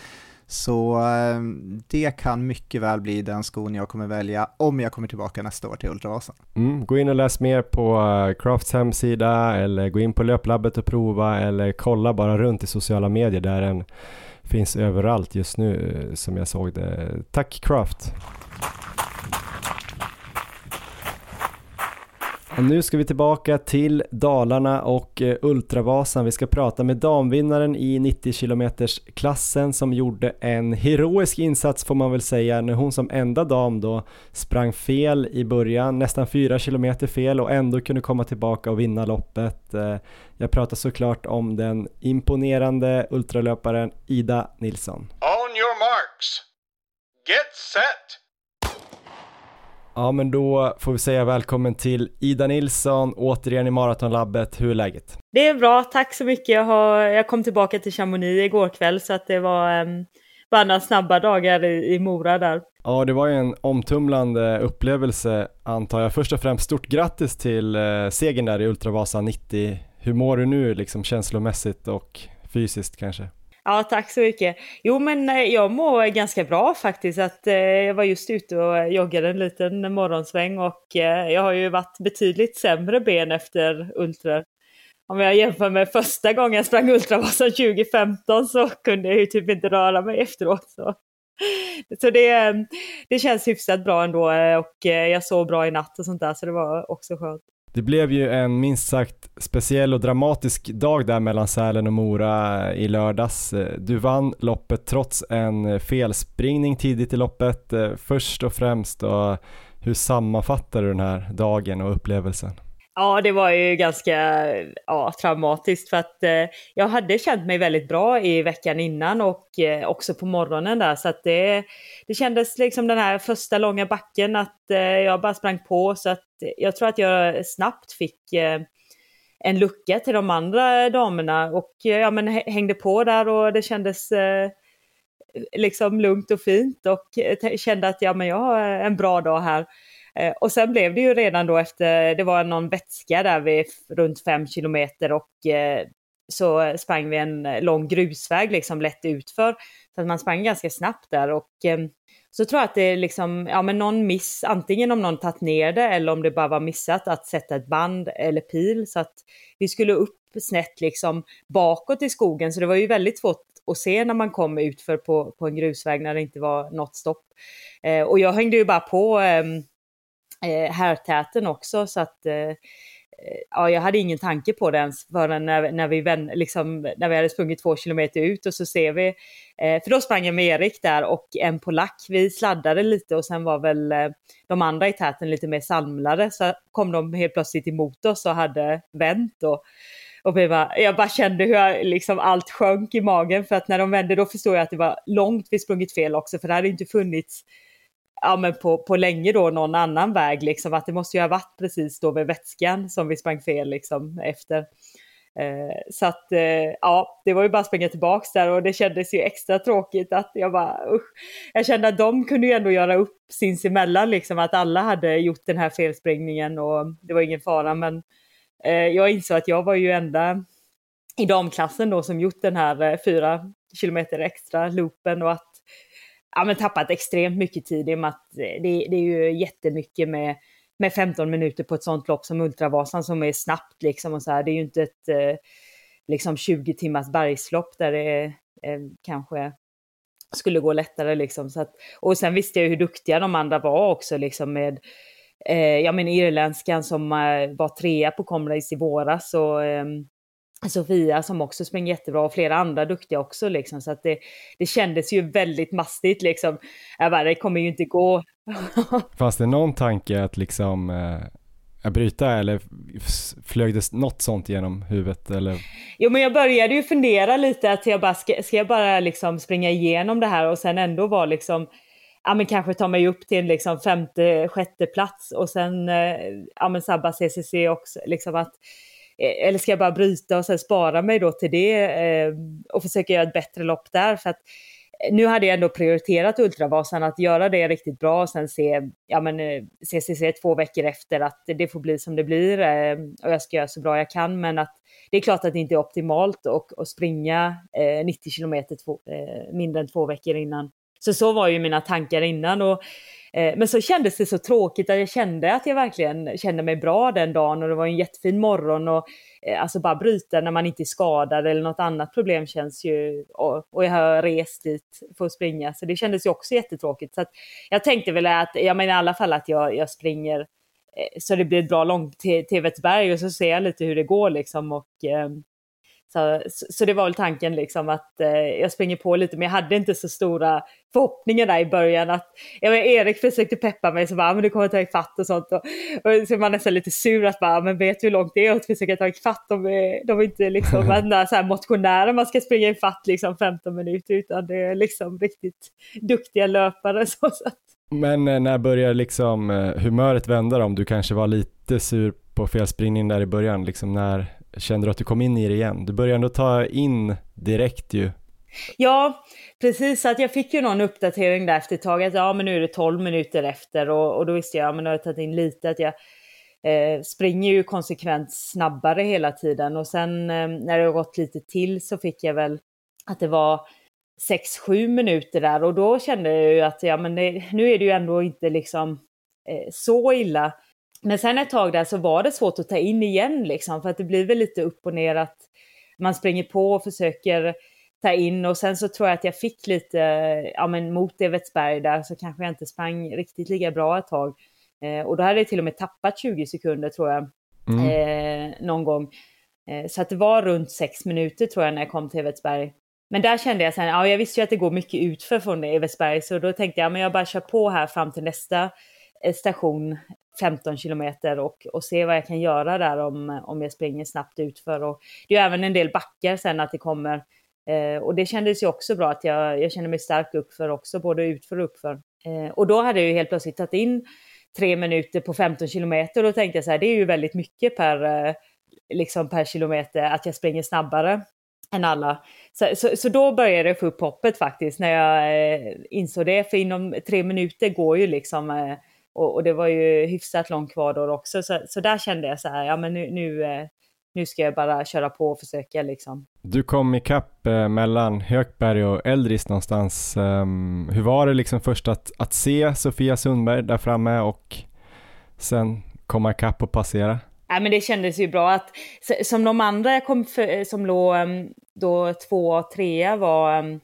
Så det kan mycket väl bli den skon jag kommer välja om jag kommer tillbaka nästa år till Ultravasan. Mm, gå in och läs mer på Crafts hemsida eller gå in på Löplabbet och prova, eller kolla bara runt i sociala medier där den finns överallt just nu som jag såg det. Tack Craft! Nu ska vi tillbaka till Dalarna och Ultravasan. Vi ska prata med damvinnaren i nittio kilometersklassen som gjorde en heroisk insats, får man väl säga, när hon som enda dam då sprang fel i början, nästan fyra kilometer fel, och ändå kunde komma tillbaka och vinna loppet. Jag pratar såklart om den imponerande ultralöparen Ida Nilsson. On your marks. Get set. Ja, men då får vi säga välkommen till Ida Nilsson, återigen i Maratonlabbet. Hur är läget? Det är bra, tack så mycket. Jag, har, jag kom tillbaka till Chamonix igår kväll, så att det var um, bara några snabba dagar i, i Mora där. Ja, det var ju en omtumlande upplevelse, antar jag. Först och främst stort grattis till eh, segern där i Ultravasan nittio. Hur mår du nu, liksom känslomässigt och fysiskt kanske? Ja, tack så mycket. Jo, men jag mår ganska bra faktiskt. Att, eh, jag var just ute och joggade en liten morgonsväng, och eh, jag har ju varit betydligt sämre ben efter Ultra. Om jag jämför med första gången jag sprang Ultravasan tjugo femton, så kunde jag ju typ inte röra mig efteråt. Så, så det, det känns hyfsat bra ändå, och jag sov bra i natt och sånt där, så det var också skönt. Det blev ju en minst sagt speciell och dramatisk dag där mellan Sälen och Mora i lördags. Du vann loppet trots en felspringning tidigt i loppet. Först och främst då, hur sammanfattar du den här dagen och upplevelsen? Ja, det var ju ganska ja, traumatiskt, för att eh, jag hade känt mig väldigt bra i veckan innan, och eh, också på morgonen där. Så att det, det kändes liksom den här första långa backen att eh, jag bara sprang på. Så att jag tror att jag snabbt fick eh, en lucka till de andra damerna, och ja, men hängde på där, och det kändes eh, liksom lugnt och fint, och t- kände att ja, men jag har en bra dag här. Och sen blev det ju redan då efter, det var någon vätska där vid runt fem kilometer, och eh, så sprang vi en lång grusväg liksom lätt utför. Så att man sprang ganska snabbt där, och eh, så tror jag att det liksom, ja men någon miss, antingen om någon tagit ner det eller om det bara var missat att sätta ett band eller pil, så att vi skulle upp snett liksom bakåt i skogen, så det var ju väldigt svårt och se när man kom utför på, på en grusväg när det inte var något stopp. Eh, och jag hängde ju bara på eh, härtäten också, så att eh, ja, jag hade ingen tanke på det ens förrän när, när, vi, vän, liksom, när vi hade sprungit två kilometer ut, och så ser vi, eh, för då sprang jag med Erik där och en polack, vi sladdade lite, och sen var väl eh, de andra i täten lite mer samlade, så kom de helt plötsligt emot oss och hade vänt, och Och bara, jag bara kände hur jag, liksom, allt sjönk i magen, för att när de vände då förstod jag att det var långt vi sprungit fel också, för det hade inte funnits ja, men på, på länge då någon annan väg liksom, att det måste ju ha varit precis då vid vätskan som vi sprang fel liksom, efter. Eh, så att eh, ja, det var ju bara att springa tillbaka där, och det kändes ju extra tråkigt att jag bara, usch. Jag kände att de kunde ju ändå göra upp sinsemellan liksom, att alla hade gjort den här felspringningen och det var ingen fara, men jag insåg att jag var ju enda i damklassen då som gjort den här fyra kilometer extra loopen, och att ja, men tappat extremt mycket tid i och med att det, det är ju jättemycket med, med femton minuter på ett sånt lopp som Ultravasan som är snabbt liksom, och så här. Det är ju inte ett liksom tjugo timmars bergslopp där det eh, kanske skulle gå lättare liksom, så att, och sen visste jag hur duktiga de andra var också liksom, med Eh, ja, men irländskan som eh, var trea på Comrace i våras, och eh, Sofia som också sprang jättebra, och flera andra duktiga också liksom, så att det, det kändes ju väldigt mastigt liksom. Jag bara, det kommer ju inte gå. Fanns det någon tanke att liksom eh, bryta, eller flög det något sånt genom huvudet? Eller? Jo, men jag började ju fundera lite att jag bara, ska, ska jag bara liksom springa igenom det här och sen ändå vara liksom, ja, men kanske ta mig upp till en liksom femte, sjätte plats, och sen ja, men sabba C C C också liksom, att, eller ska jag bara bryta och sen spara mig då till det eh, och försöka göra ett bättre lopp där, för att nu hade jag ändå prioriterat Ultravasan att göra det riktigt bra, och sen se ja, men C C C två veckor efter att det får bli som det blir, eh, och jag ska göra så bra jag kan, men att det är klart att det inte är optimalt och, och springa eh, nittio kilometer två, eh, mindre än två veckor innan. Så så var ju mina tankar innan, och, eh, men så kändes det så tråkigt att jag kände att jag verkligen kände mig bra den dagen, och det var en jättefin morgon, och eh, alltså bara bryta när man inte är skadad eller något annat problem känns ju, och, och jag har rest dit för att springa, så det kändes ju också jättetråkigt. Så att jag tänkte väl att jag menar i alla fall att jag, jag springer så det blir ett bra långt till, till Evertsberg, och så ser jag lite hur det går liksom, och eh, så, så det var väl tanken liksom, att eh, jag springer på lite, men jag hade inte så stora förhoppningar där i början. Att jag vet, Erik försökte peppa mig så bara, men du kommer ta ifatt och sånt, och, och så är man nästan lite sur att bara, men vet du hur långt det är att försöka ta ifatt? De är, de är inte liksom så här motionärer man ska springa ifatt liksom femton minuter, utan det är liksom riktigt duktiga löpare så, så att. Men när börjar liksom humöret vända om? Du kanske var lite sur på felspringningen där i början. Liksom när kände du att du kom in i det igen? Du började ändå ta in direkt ju. Ja, precis. Att jag fick ju någon uppdatering där efter ett tag. Att ja, men nu är det tolv minuter efter. Och, och då visste jag, men jag har tagit in lite. Att jag eh, springer ju konsekvent snabbare hela tiden. Och sen eh, när det har gått lite till så fick jag väl att det var sex sju minuter där, och då kände jag ju att ja, men det, nu är det ju ändå inte liksom eh, så illa. Men sen ett tag där så var det svårt att ta in igen liksom, för att det blir väl lite upp och ner, att man springer på och försöker ta in, och sen så tror jag att jag fick lite ja, men mot Evertsberg där så kanske jag inte sprang riktigt lika bra ett tag, eh, och då hade jag till och med tappat tjugo sekunder tror jag mm. eh, någon gång, eh, så att det var runt sex minuter tror jag när jag kom till Evertsberg. Men där kände jag sen, ja, jag visste ju att det går mycket utför från Evertsberg, så då tänkte jag, men jag bara kör på här fram till nästa station, femton kilometer, och, och se vad jag kan göra där om, om jag springer snabbt utför. Och det är ju även en del backar sen att det kommer, eh, och det kändes ju också bra att jag, jag kände mig stark uppför också, både utför och uppför. Eh, och då hade jag ju helt plötsligt tagit in tre minuter på femton kilometer, och då tänkte jag så här, det är ju väldigt mycket per, eh, liksom per kilometer att jag springer snabbare än alla. Så, så, så då började jag få upp hoppet faktiskt när jag eh, insåg det, för inom tre minuter går ju liksom eh, och, och det var ju hyfsat långt kvar då också, så, så där kände jag så här, ja men nu, nu, eh, nu ska jag bara köra på och försöka liksom. Du kom i kapp eh, mellan Högberg och Eldris någonstans. Um, hur var det liksom först att, att se Sofia Sundberg där framme och sen komma i kapp och passera? Ja, men det kändes ju bra att som de andra jag kom för, som låg då två och trea var um,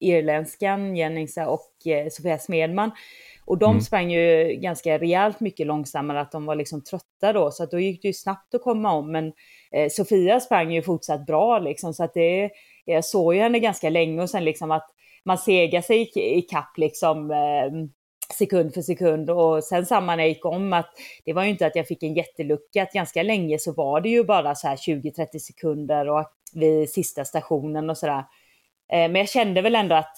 irländskan Jenningsa och eh, Sofia Smedman, och de mm. sprang ju ganska rejält mycket långsammare, att de var liksom trötta då, så att då gick det ju snabbt att komma om, men eh, Sofia sprang ju fortsatt bra liksom, så att det, jag såg ju henne ganska länge, och sen liksom att man segar sig i, i kapp liksom eh, sekund för sekund. Och sen samma när jag gick om, att det var ju inte att jag fick en jättelucka, att ganska länge så var det ju bara så här tjugo trettio sekunder och vid sista stationen och sådär. Men jag kände väl ändå att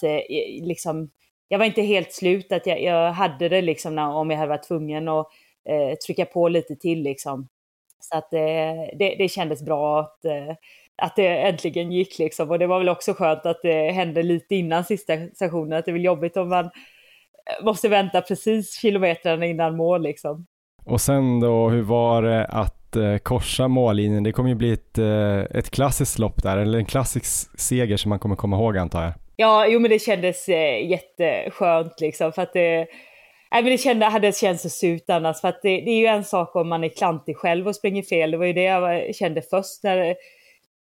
liksom, jag var inte helt slut, att jag, jag hade det liksom när, om jag hade varit tvungen att eh, trycka på lite till liksom. Så att eh, det, det kändes bra att, eh, att det äntligen gick liksom, och det var väl också skönt att det hände lite innan sista stationen, att det var jobbigt om man måste vänta precis kilometrarna innan mål liksom. Och sen då, hur var det att eh, korsa mållinjen? Det kommer ju bli ett, eh, ett klassiskt lopp där, eller en klassisk seger som man kommer komma ihåg antar jag. Ja, jo men det kändes eh, jätteskönt liksom, för att det, nej, men det kände, hade känts så surt annars, för att det, det är ju en sak om man är klantig själv och springer fel. Det var ju det jag kände först när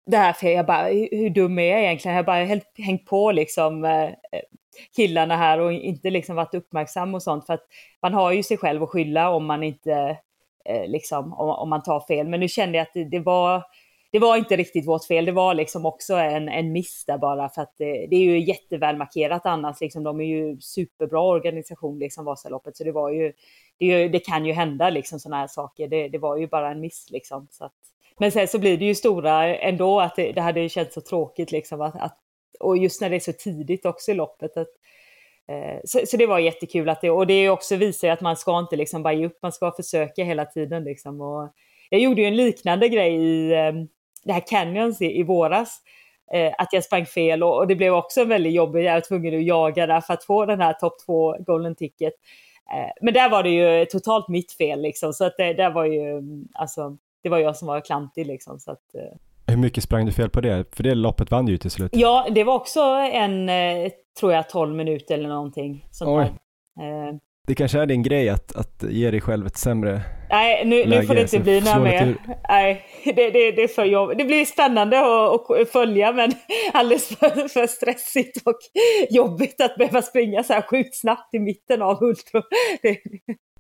det här, för jag bara, hur dum är jag egentligen? Jag har bara helt, hängt på liksom eh, killarna här och inte liksom varit uppmärksam och sånt, för att man har ju sig själv att skylla om man inte eh, liksom om, om man tar fel. Men nu kände jag att det, det var det var inte riktigt vårt fel, det var liksom också en, en miss där bara, för att det, det är ju jätteväl markerat annars liksom, de är ju superbra organisation liksom Vasaloppet, så det var ju det, det kan ju hända liksom såna här saker, det, det var ju bara en miss liksom, så att, men sen så blir det ju stora ändå, att det, det hade ju känts så tråkigt liksom att, att och just när det är så tidigt också i loppet. Att, eh, så, så det var jättekul. Att det, och det också visar att man ska inte liksom bara ge upp. Man ska försöka hela tiden. Liksom. Och jag gjorde ju en liknande grej i eh, det här Canyons i, i våras. Eh, att jag sprang fel. Och, och det blev också väldigt jobbigt. Jag var tvungen att jaga där för att få den här topp två golden ticket. Eh, men där var det ju totalt mitt fel. Liksom, så att det, där var ju, alltså, det var jag som var klantig. Liksom, så att, eh. Hur mycket sprang du fel på det? För det loppet vann ju till slut. Ja, det var också en, tror jag, tolv minuter eller någonting. Sånt där. Det kanske är din grej att, att ge dig själv ett sämre. Nej, nu, läge, nu får det inte bli några mer. Nej, det, det, det är för jobbigt. Det blir spännande att, att följa, men alldeles för, för stressigt och jobbigt att behöva springa så här sjukt snabbt i mitten av ultra. Det.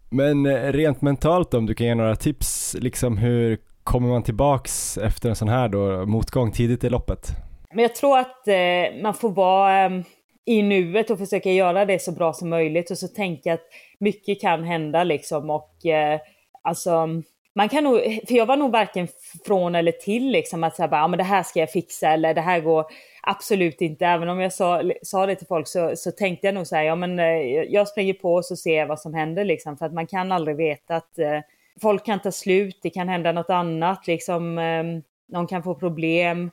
Men rent mentalt, om du kan ge några tips, liksom hur kommer man tillbaks efter en sån här då, motgång tidigt i loppet? Men jag tror att eh, man får vara eh, i nuet och försöka göra det så bra som möjligt, och så tänka att mycket kan hända liksom, och eh, alltså man kan nog, för jag var nog varken från eller till liksom, att säga bara, ja, men det här ska jag fixa eller det här går absolut inte. Även om jag sa, sa det till folk så, så tänkte jag nog så här, ja men jag springer på och så ser jag vad som händer liksom, för att man kan aldrig veta att eh, folk kan ta slut, det kan hända något annat liksom, eh, någon kan få problem.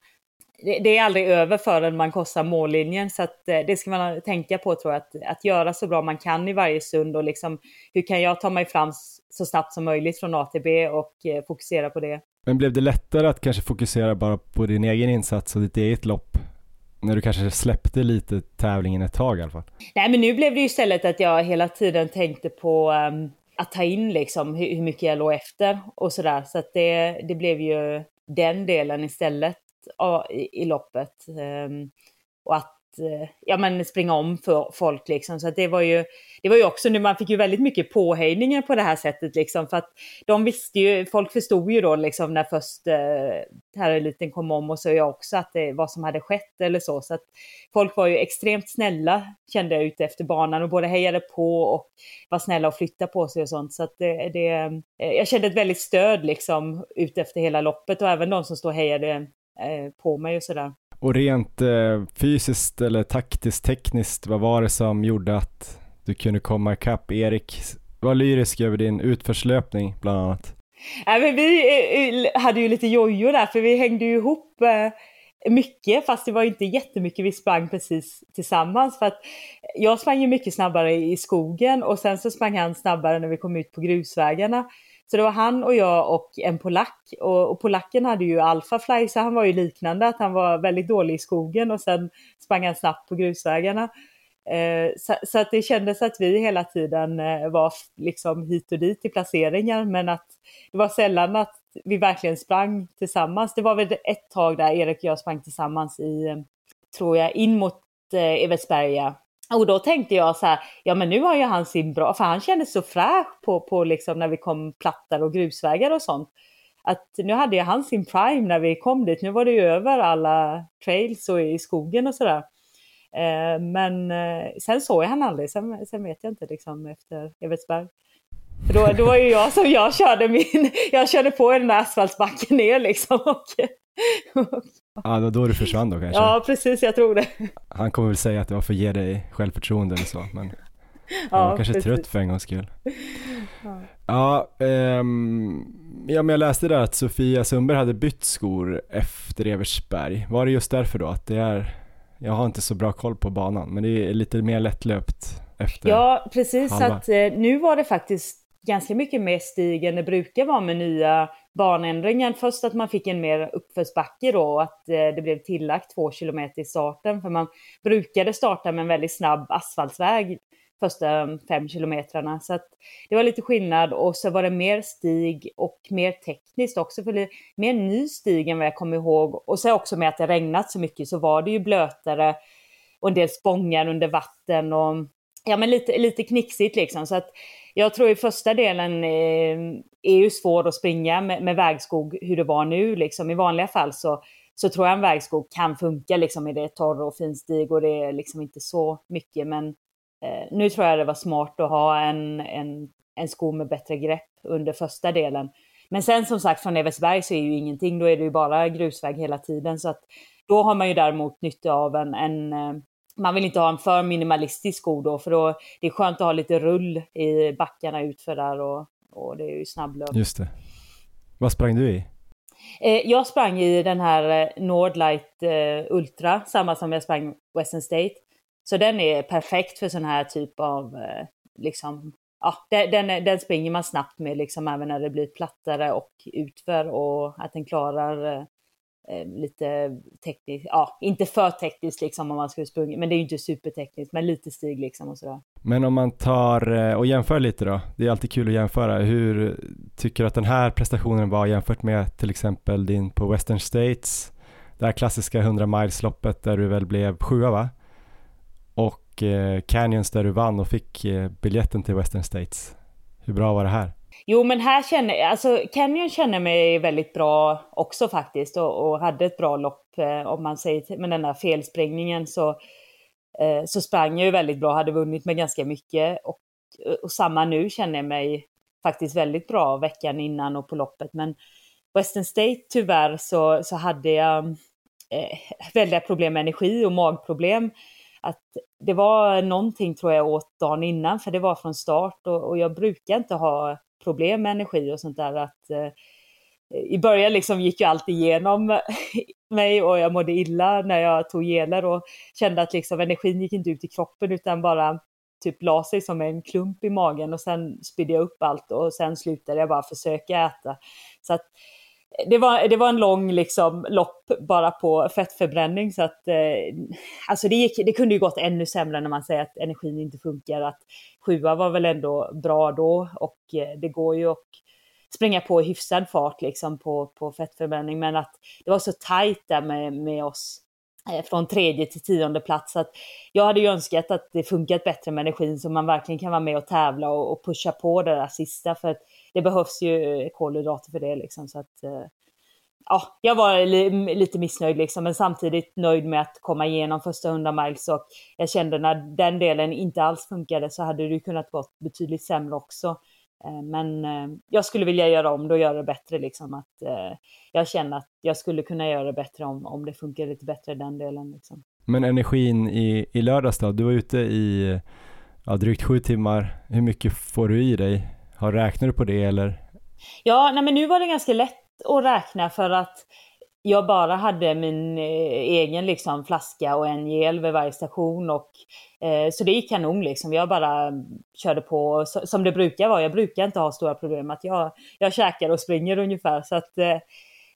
Det, det är aldrig över förrän man korsar mållinjen, så att eh, det ska man tänka på tror jag, att, att göra så bra man kan i varje stund och liksom, hur kan jag ta mig fram så snabbt som möjligt från A till B och eh, fokusera på det. Men blev det lättare att kanske fokusera bara på din egen insats och ditt eget lopp? När du kanske släppte lite tävlingen ett tag i alla fall. Nej, men nu blev det ju istället att jag hela tiden tänkte på um, att ta in liksom hur, hur mycket jag låg efter och sådär. Så att det, det blev ju den delen istället uh, i, i loppet. Um, och att uh, ja, men springa om för folk liksom. Så att det var ju, det var ju också nu, man fick ju väldigt mycket påhejningar på det här sättet liksom. För att de visste ju, folk förstod ju då liksom när först... Uh, här en liten kom om och så jag också att det, vad som hade skett eller så, så att folk var ju extremt snälla, kände jag, ute efter banan och både hejade på och var snälla och flytta på sig och sånt, så att det, det, jag kände ett väldigt stöd liksom ute efter hela loppet, och även de som stod och hejade eh, på mig och sådär. Och rent eh, fysiskt eller taktiskt, tekniskt, vad var det som gjorde att du kunde komma ikapp Erik? Var lyrisk över din utförslöpning bland annat. Ja, men vi hade ju lite jojo där, för vi hängde ju ihop mycket, fast det var inte jättemycket vi sprang precis tillsammans, för att jag sprang ju mycket snabbare i skogen och sen så sprang han snabbare när vi kom ut på grusvägarna, så det var han och jag och en polack, och, och polacken hade ju alfafly, så han var ju liknande, att han var väldigt dålig i skogen och sen sprang han snabbt på grusvägarna. Så, så att det kändes att vi hela tiden var liksom hit och dit i placeringar, men att det var sällan att vi verkligen sprang tillsammans. Det var väl ett tag där Erik och jag sprang tillsammans i, tror jag, in mot Evertsberg. Och då tänkte jag så här, ja men nu har ju han sin bra, för han kändes så fräsch på, på liksom när vi kom plattar och grusvägar och sånt, att nu hade ju han sin prime när vi kom dit, nu var det ju över alla trails och i skogen och sådär. Men sen såg jag han aldrig, sen, sen vet jag inte liksom efter Evertsberg. För då, då var ju jag som jag körde min, jag körde på den där asfaltsbacken ner liksom. Och, och, ja, då, då du försvann då kanske. Ja, precis, jag tror det. Han kommer väl säga att det var för att ge dig självförtroende eller så, men han var ja, kanske precis. Trött för en gångs skull. Ja, ja, um, ja, men jag läste där att Sofia Sundberg hade bytt skor efter Evertsberg. Var det just därför då att det är... Jag har inte så bra koll på banan, men det är lite mer lättlöpt efter. Ja, precis. Att, eh, nu var det faktiskt ganska mycket mer stig än det brukar vara med nya banändringen. Först att man fick en mer uppförsbacke då, och att eh, det blev tillagt två kilometer i starten. För man brukade starta med en väldigt snabb asfaltsväg första fem kilometrarna. Så att det var lite skillnad, och så var det mer stig och mer tekniskt också, för det mer ny stig än vad jag kommer ihåg. Och så också med att det regnat så mycket så var det ju blötare och en del spångar under vatten och ja, men lite, lite knixigt liksom. Så att jag tror i första delen eh, är ju svår att springa med, med vägskog hur det var nu liksom. I vanliga fall så Så tror jag en vägskog kan funka liksom, i det är torr och fin stig och det är liksom inte så mycket, men nu tror jag det var smart att ha en, en, en sko med bättre grepp under första delen. Men sen som sagt från Evertsberg så är ju ingenting. Då är det ju bara grusväg hela tiden. Så att då har man ju däremot nytta av en... en man vill inte ha en för minimalistisk sko då. För då det är skönt att ha lite rull i backarna utför där. Och, och det är ju snabblöp. Just det. Vad sprang du i? Jag sprang i den här Nordlight Ultra. Samma som jag sprang Western States. Så den är perfekt för sån här typ av, liksom, ja, den, den springer man snabbt med liksom, även när det blir plattare och utför, och att den klarar eh, lite tekniskt, ja, inte för tekniskt liksom om man skulle sprunga, men det är ju inte supertekniskt, men lite stig liksom och sådär. Men om man tar och jämför lite då, det är alltid kul att jämföra, hur tycker du att den här prestationen var jämfört med till exempel din på Western States, det här klassiska hundra miles-loppet där du väl blev sjua va? Och Canyons där du vann och fick biljetten till Western States. Hur bra var det här? Jo, men här känner jag, alltså Canyon känner mig väldigt bra också faktiskt, och, och hade ett bra lopp eh, om man säger med den här felsprängningen så, eh, så sprang jag ju väldigt bra, hade vunnit med ganska mycket, och, och samma nu känner jag mig faktiskt väldigt bra veckan innan och på loppet. Men Western State tyvärr så, så hade jag eh, väldiga problem med energi och magproblem. Att det var någonting tror jag åt dagen innan, för det var från start och, och jag brukar inte ha problem med energi och sånt där. Att, eh, i början liksom gick ju allt igenom mig och jag mådde illa när jag tog geler och kände att liksom energin gick inte ut i kroppen utan bara typ la sig som en klump i magen, och sen spydde jag upp allt och sen slutade jag bara försöka äta. Så att det var, det var en lång liksom lopp bara på fettförbränning, så att eh, alltså det, gick, det kunde ju gått ännu sämre när man säger att energin inte funkar. Att sjua var väl ändå bra då, och eh, det går ju att springa på hyfsad fart liksom på, på fettförbränning, men att det var så tajt där med, med oss eh, från tredje till tionde plats. Att jag hade ju önskat att det funkat bättre med energin så man verkligen kan vara med och tävla och, och pusha på det där sista, för att det behövs ju kolhydrater för det liksom. Så att, ja, jag var li- lite missnöjd liksom, men samtidigt nöjd med att komma igenom första hundra miles, och jag kände när den delen inte alls funkade så hade det kunnat gått betydligt sämre också. Men jag skulle vilja göra om det och göra det bättre liksom. Att jag känner att jag skulle kunna göra det bättre om, om det funkar lite bättre den delen liksom. Men energin i, i lördags då? Du var ute i ja, drygt sju timmar. Hur mycket får du i dig? Har räknar du på det eller? Ja, nej, men nu var det ganska lätt att räkna, för att jag bara hade min eh, egen liksom flaska och en gel vid varje station, och eh, så det gick kanon liksom. Jag bara körde på så, som det brukar vara. Jag brukar inte ha stora problem att jag jag käkar och springer ungefär, så att eh,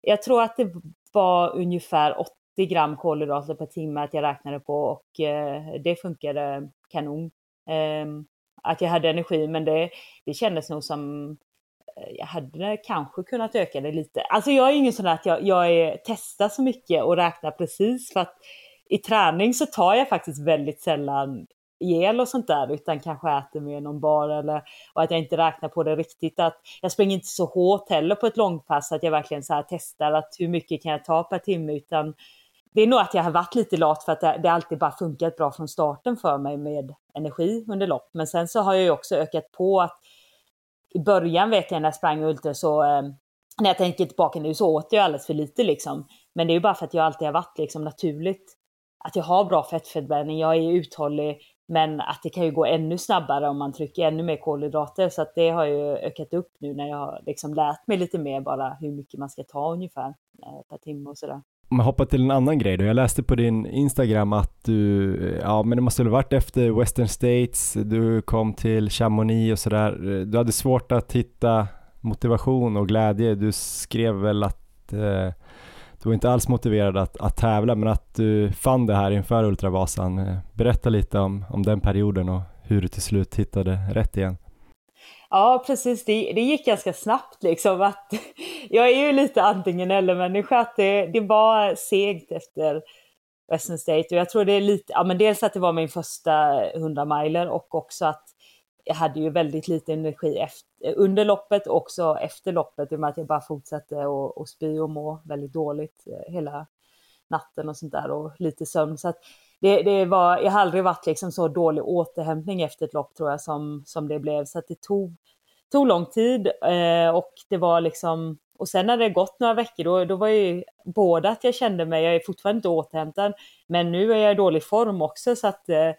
jag tror att det var ungefär åttio gram kolhydrater per timme att jag räknade på, och eh, det funkade kanon. Eh, Att jag hade energi, men det, det kändes nog som jag hade kanske kunnat öka det lite. Alltså jag är ingen sån att jag, jag är, testar så mycket och räknar precis. För att i träning så tar jag faktiskt väldigt sällan gel och sånt där. Utan kanske äter med någon bar, eller, och att jag inte räknar på det riktigt. Att jag springer inte så hårt heller på ett långpass att jag verkligen så här testar att hur mycket kan jag ta per timme. Utan det är nog att jag har varit lite lat, för att det, det alltid bara funkat bra från starten för mig med energi under lopp. Men sen så har jag ju också ökat på att i början vet jag när jag sprang ultra så eh, när jag tänker tillbaka nu så åt jag alldeles för lite liksom. Men det är ju bara för att jag alltid har varit liksom naturligt att jag har bra fettförbränning. Jag är uthållig, men att det kan ju gå ännu snabbare om man trycker ännu mer kolhydrater. Så att det har ju ökat upp nu när jag har liksom lärt mig lite mer bara hur mycket man ska ta ungefär eh, per timme och sådär. Om jag hoppar till en annan grej då. Jag läste på din Instagram att du, ja men det måste ha varit efter Western States, du kom till Chamonix och sådär. Du hade svårt att hitta motivation och glädje. Du skrev väl att eh, du var inte alls motiverad att, att tävla, men att du fann det här inför Ultravasan. Berätta lite om, om den perioden och hur du till slut hittade rätt igen. Ja, precis. Det, det gick ganska snabbt liksom. Att, jag är ju lite antingen eller människa. Att det, det var segt efter Western State. Och jag tror det är lite, ja, men dels att det var min första hundra miler, och också att jag hade ju väldigt lite energi efter, under loppet och också efter loppet. I och med att jag bara fortsatte och, och spy och må väldigt dåligt hela natten och sånt där. Och lite sömn. Så att Det, det var, jag har aldrig varit liksom så dålig återhämtning efter ett lopp tror jag som, som det blev. Så att det tog, tog lång tid eh, och det var liksom, och sen när det gått några veckor då, då var ju både att jag kände mig, jag är fortfarande inte återhämtad, men nu är jag i dålig form också. Så att eh,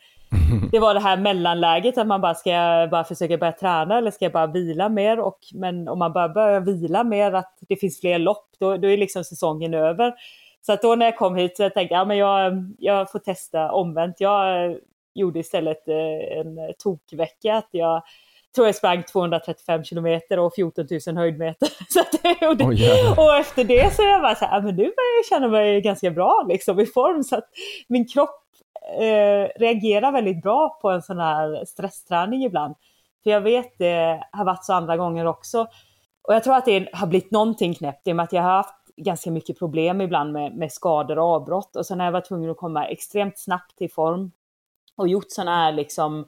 det var det här mellanläget att man bara, ska jag bara försöka börja träna eller ska jag bara vila mer? Och, men om man bara börjar vila mer, att det finns fler lopp, då, då är liksom säsongen över. Så att då när jag kom hit så jag tänkte jag, ja, men jag, jag får testa omvänt. Jag gjorde istället en tokvecka. Att jag tror jag sprang tvåhundratrettiofem kilometer och fjorton tusen höjdmeter. Så att, och, det, oh, yeah. och efter det så jag bara så här, ja, men nu börjar jag känna mig ganska bra liksom, i form. Så att min kropp eh, reagerar väldigt bra på en sån här stressträning ibland. För jag vet det har varit så andra gånger också. Och jag tror att det har blivit någonting knäppt i och med att jag har haft ganska mycket problem ibland med, med skador och avbrott, och sen när jag var tvungen att komma extremt snabbt i form och gjort sådana här liksom,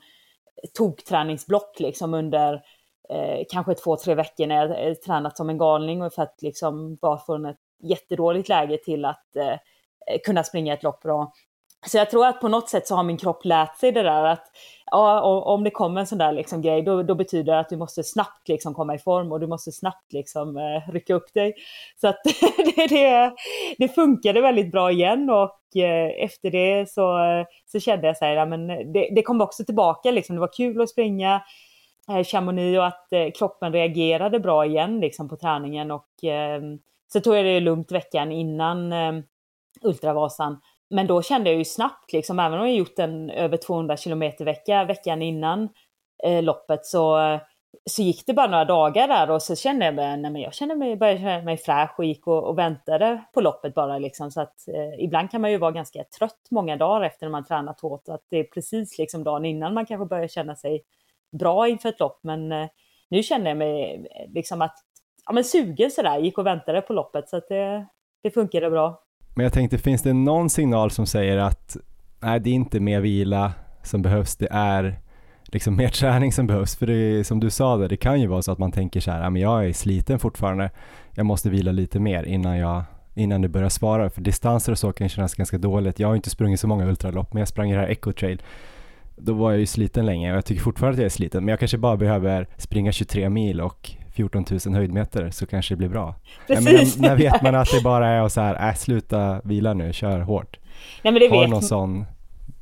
tokträningsblock liksom, under eh, kanske två, tre veckor när jag eh, tränat som en galning, och för att liksom vara från ett jättedåligt läge till att eh, kunna springa ett lopp bra. Så jag tror att på något sätt så har min kropp lärt sig det där att ja, om det kommer en sån där liksom grej, då, då betyder det att du måste snabbt liksom komma i form och du måste snabbt liksom eh, rycka upp dig. Så att det, det, det funkade väldigt bra igen, och eh, efter det så, så kände jag så här, ja, men det, det kom också tillbaka liksom. Det var kul att springa eh, Chamonix, och att eh, kroppen reagerade bra igen liksom, på träningen, och eh, så tog jag det lugnt veckan innan eh, Ultravasan. Men då kände jag ju snabbt, liksom, även om jag gjort en över tvåhundra kilometer vecka, veckan innan eh, loppet, så, så gick det bara några dagar där, och så kände jag, nej, men jag kände mig, började känna mig fräsch, och gick och, och väntade på loppet bara. Liksom, så att, eh, ibland kan man ju vara ganska trött många dagar efter när man tränat hårt, att det är precis liksom dagen innan man kanske börjar känna sig bra inför ett lopp. Men eh, nu kände jag mig liksom att, ja, men sugen sådär, gick och väntade på loppet, så att det, det funkade bra. Men jag tänkte, finns det någon signal som säger att nej, det är inte mer vila som behövs, det är liksom mer träning som behövs? För det är, som du sa, det, det kan ju vara så att man tänker så här, men jag är sliten fortfarande, jag måste vila lite mer innan, jag, innan det börjar svara. För distanser och så kan kännas ganska dåligt. Jag har inte sprungit så många ultralopp, men jag sprang i det här Eco Trail. Då var jag ju sliten länge, och jag tycker fortfarande att jag är sliten, men jag kanske bara behöver springa tjugotre mil och fjorton tusen höjdmeter, så kanske det blir bra. Precis. Men när vet man att det bara är så här, äh, sluta vila nu, kör hårt. Nej, men det har vet någon sån,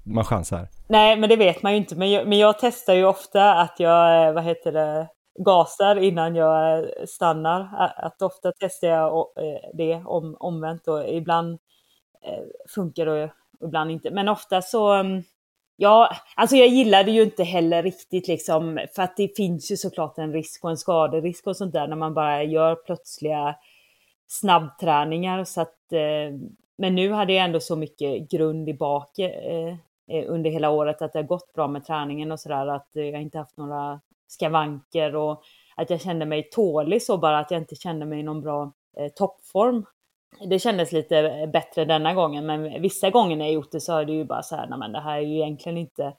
man chansar. Nej, men det vet man ju inte. Men jag, men jag testar ju ofta att jag, vad heter det, gasar innan jag stannar. Att ofta testar jag det om, omvänt, och ibland funkar det och ibland inte. Men ofta så... Ja, alltså jag gillade ju inte heller riktigt liksom, för att det finns ju såklart en risk och en skaderisk och sånt där när man bara gör plötsliga snabbträningar. Så att, eh, men nu hade jag ändå så mycket grund i bak eh, under hela året att det har gått bra med träningen och sådär, att jag inte haft några skavanker, och att jag kände mig tålig, så bara att jag inte kände mig i någon bra eh, toppform. Det kändes lite bättre denna gången, men vissa gånger när jag gjort det så är det ju bara så här, nej, men det här är ju egentligen inte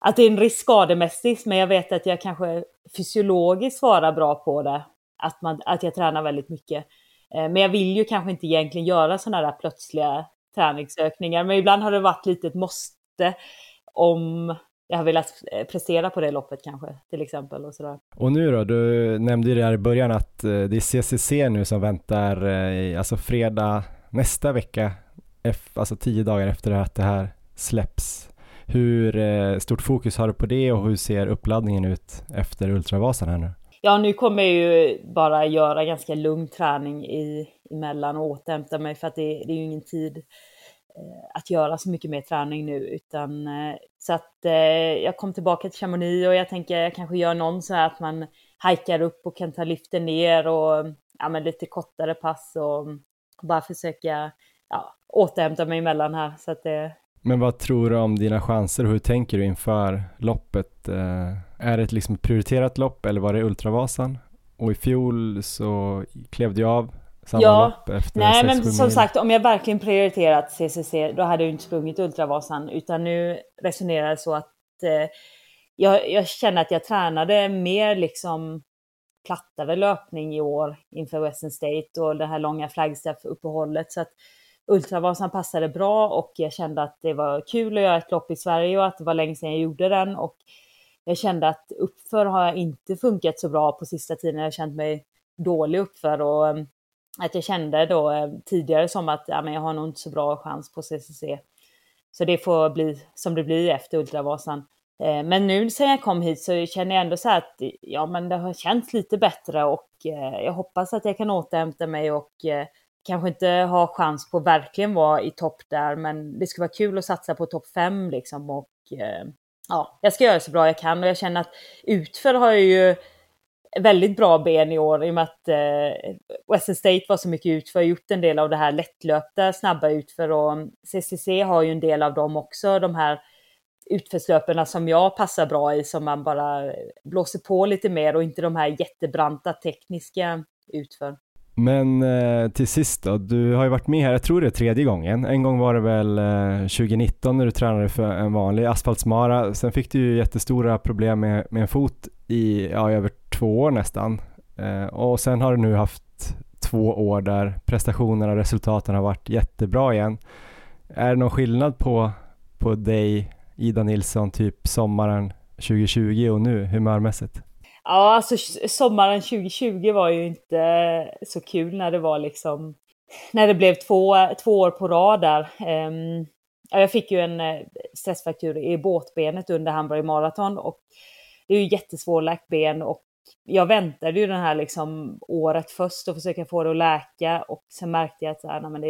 att det är en risk skademässigt, men jag vet att jag kanske fysiologiskt svarar bra på det, att, man, att jag tränar väldigt mycket, men jag vill ju kanske inte egentligen göra sådana där plötsliga träningsökningar, men ibland har det varit lite ett måste om jag har velat prestera på det loppet kanske, till exempel. Och sådär. Och nu då, du nämnde ju det här i början att det är C C C nu som väntar, alltså fredag nästa vecka, alltså tio dagar efter att det här släpps. Hur stort fokus har du på det, och hur ser uppladdningen ut efter Ultravasan här nu? Ja, nu kommer jag ju bara göra ganska lugn träning i, emellan och återhämta mig, för att det, det är ju ingen tid att göra så mycket mer träning nu, utan så att eh, jag kom tillbaka till Chamonix, och jag tänker jag kanske gör någon så här att man hajkar upp och kan ta lyften ner, och ja, men lite kortare pass, och bara försöka ja, återhämta mig emellan här, så att det... Men vad tror du om dina chanser, och hur tänker du inför loppet? Eh, är det liksom ett prioriterat lopp, eller var det Ultravasan? Och i fjol så klevde jag av samma ja, lopp efter nej, men som mil. Sagt, om jag verkligen prioriterat C C C, då hade jag inte sprungit Ultravasan, utan nu resonerar jag så att eh, jag, jag känner att jag tränade mer liksom plattare löpning i år inför Western States och det här långa flagstaff-uppehållet, så att Ultravasan passade bra, och jag kände att det var kul att göra ett lopp i Sverige, och att det var länge sedan jag gjorde den, och jag kände att uppför har jag inte funkat så bra på sista tiden. Jag har känt mig dålig uppför, och att jag kände då eh, tidigare som att ja, men jag har nog inte så bra chans på C C C. Så det får bli som det blir efter Ultravasan. Eh, men nu sen jag kom hit så känner jag ändå så här att ja, men det har känts lite bättre. Och eh, jag hoppas att jag kan återhämta mig, och eh, kanske inte ha chans på att verkligen vara i topp där. Men det skulle vara kul att satsa på topp fem liksom. Och eh, ja, jag ska göra så bra jag kan. Och jag känner att utför har jag ju... väldigt bra ben i år, i och med att eh, Western State var så mycket utför. Jag har gjort en del av det här lättlöpta, snabba utför, och C C C har ju en del av dem också. De här utförslöperna som jag passar bra i, som man bara blåser på lite mer, och inte de här jättebranta tekniska utför. Men eh, till sist då, du har ju varit med här, jag tror det är tredje gången. En gång var det väl eh, tjugonitton när du tränade för en vanlig asfaltsmara. Sen fick du ju jättestora problem med, med en fot i ja, över två år nästan. Eh, och sen har du nu haft två år där prestationerna och resultaten har varit jättebra igen. Är det någon skillnad på, på dig, Ida Nilsson, typ sommaren tjugo tjugo och nu humörmässigt? Ja, alltså sommaren tjugo tjugo var ju inte så kul när det var liksom, när det blev två, två år på rad där. Um, jag fick ju en stressfraktur i båtbenet under Hamburg Marathon och det är ju jättesvårläkt ben och jag väntade ju den här liksom året först och försöka få det att läka och sen märkte jag att så här, nej, men det,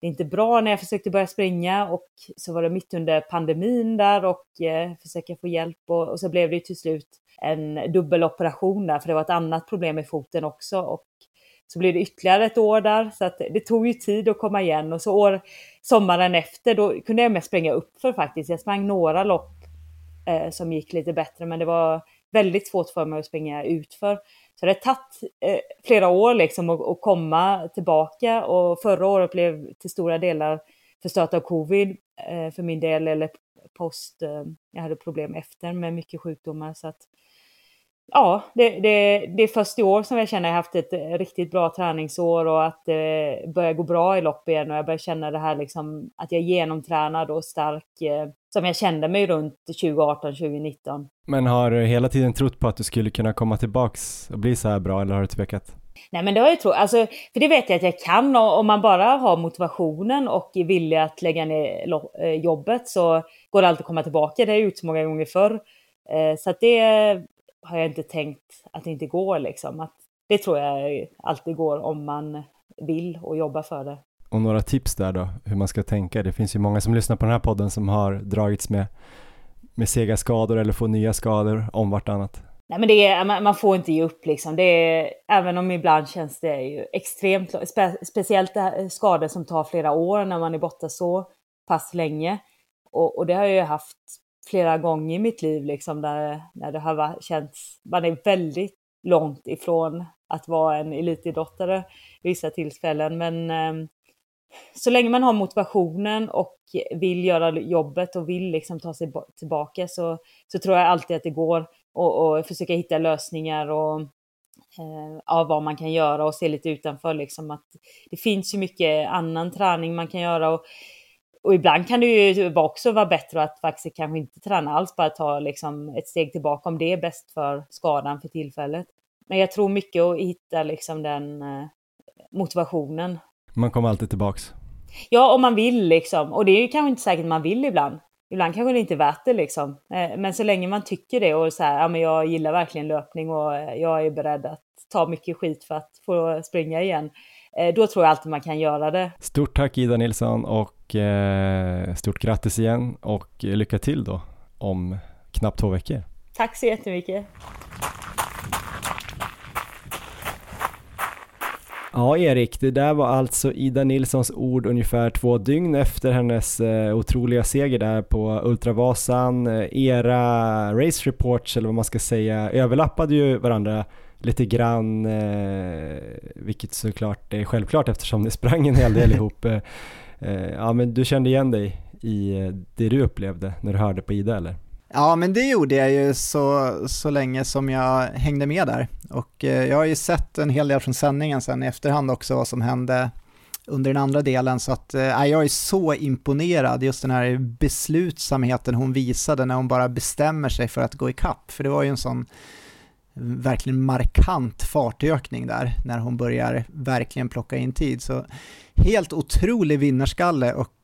det är inte bra när jag försökte börja springa och så var det mitt under pandemin där och eh, försöka få hjälp och, och så blev det till slut en dubbeloperation där för det var ett annat problem i foten också och så blev det ytterligare ett år där så att det tog ju tid att komma igen och så år, sommaren efter då kunde jag med springa upp för faktiskt. Jag sprang några lopp eh, som gick lite bättre men det var väldigt svårt för mig att springa utför. Så det har tagit eh, flera år liksom att, att komma tillbaka och förra året blev till stora delar förstört av covid eh, för min del eller post. Eh, jag hade problem efter med mycket sjukdomar så att ja, det, det, det är först i år som jag känner att jag haft ett riktigt bra träningsår och att det eh, börjar gå bra i lopp igen och jag börjar känna det här liksom att jag är genomtränad och stark eh, som jag kände mig runt tjugo arton tjugo nitton. Men har du hela tiden trott på att du skulle kunna komma tillbaks och bli så här bra eller har du tvekat? Nej men det har jag trott, alltså, för det vet jag att jag kan och om man bara har motivationen och är villig att lägga ner lo- jobbet så går det alltid att komma tillbaka, det har jag gjort så många gånger förr eh, så att det har jag inte tänkt att det inte går liksom. Att det tror jag alltid går om man vill och jobbar för det. Och några tips där då, hur man ska tänka. Det finns ju många som lyssnar på den här podden som har dragits med, med sega skador eller får nya skador om vartannat. Nej, men det är, man får inte ge upp liksom. Det är, även om ibland känns det ju extremt, spe, speciellt skador som tar flera år när man är borta så pass länge. Och, och det har jag ju haft flera gånger i mitt liv liksom, där, när det har känts, man är väldigt långt ifrån att vara en elitidrottare vissa tillfällen, men eh, så länge man har motivationen och vill göra jobbet och vill liksom ta sig tillbaka så, så tror jag alltid att det går och, och försöka hitta lösningar och eh, av vad man kan göra och se lite utanför liksom, att det finns ju mycket annan träning man kan göra och Och ibland kan det ju också vara bättre att faktiskt kanske inte träna alls, bara ta liksom ett steg tillbaka om det är bäst för skadan för tillfället. Men jag tror mycket att hitta liksom den motivationen. Man kommer alltid tillbaks. Ja, om man vill liksom. Och det är ju kanske inte säkert man vill ibland. Ibland kanske det inte är värt det liksom. Men så länge man tycker det och så här, ja men jag gillar verkligen löpning och jag är beredd att ta mycket skit för att få springa igen. Då tror jag alltid man kan göra det. Stort tack Ida Nilsson och eh, stort grattis igen och lycka till då om knappt två veckor. Tack så jättemycket. Ja Erik, det där var alltså Ida Nilssons ord ungefär två dygn efter hennes eh, otroliga seger där på Ultravasan. Era race reports eller vad man ska säga överlappade ju varandra lite grann, eh, vilket såklart är självklart eftersom det sprang en hel del ihop. Eh, ja, men du kände igen dig i det du upplevde när du hörde på Ida, eller? Ja, men det gjorde jag ju så, så länge som jag hängde med där. Och eh, jag har ju sett en hel del från sändningen sen i efterhand också vad som hände under den andra delen. Så att, eh, jag är så imponerad just den här beslutsamheten hon visade när hon bara bestämmer sig för att gå i kapp. För det var ju en sån verkligen markant fartökning där när hon börjar verkligen plocka in tid. Så helt otrolig vinnarskalle och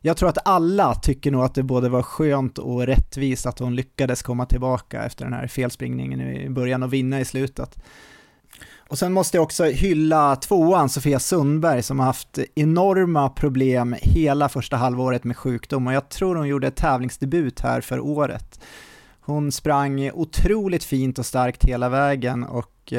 jag tror att alla tycker nog att det både var skönt och rättvist att hon lyckades komma tillbaka efter den här felspringningen i början och vinna i slutet. Och sen måste jag också hylla tvåan Sofia Sundberg som har haft enorma problem hela första halvåret med sjukdom och jag tror hon gjorde ett tävlingsdebut här för året. Hon sprang otroligt fint och starkt hela vägen och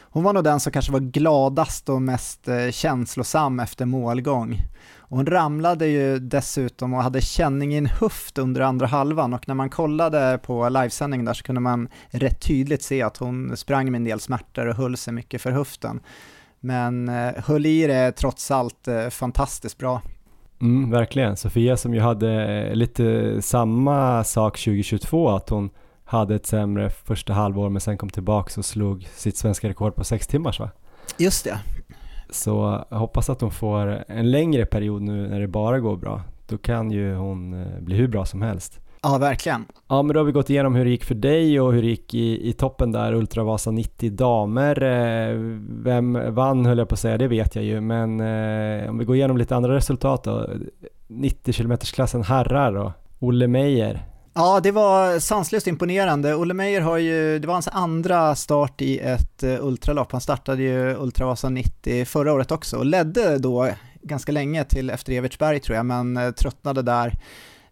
hon var nog den som kanske var gladast och mest känslosam efter målgång. Och hon ramlade ju dessutom och hade känning i en höft under andra halvan och när man kollade på livesändningen där så kunde man rätt tydligt se att hon sprang med en del smärtor och höll sig mycket för höften. Men höll i det trots allt fantastiskt bra. Mm, verkligen. Sofia som ju hade lite samma sak tjugo tjugotvå att hon hade ett sämre första halvår, men sen kom tillbaka och slog sitt svenska rekord på sex timmars, va? Just det. Så jag hoppas att hon får en längre period nu när det bara går bra. Då kan ju hon bli hur bra som helst. Ja, verkligen. Ja, men då har vi gått igenom hur det gick för dig och hur det gick i, i toppen där, Ultravasan nittio damer. Vem vann höll jag på att säga, det vet jag ju. Men eh, om vi går igenom lite andra resultat då. nittio kilometersklassen herrar då, Olle Meijer. Ja, det var sanslöst imponerande. Olle Meijer har ju, det var hans andra start i ett ultralopp. Han startade ju Ultravasan nittio förra året också och ledde då ganska länge till efter Evertsberg tror jag, men tröttnade där.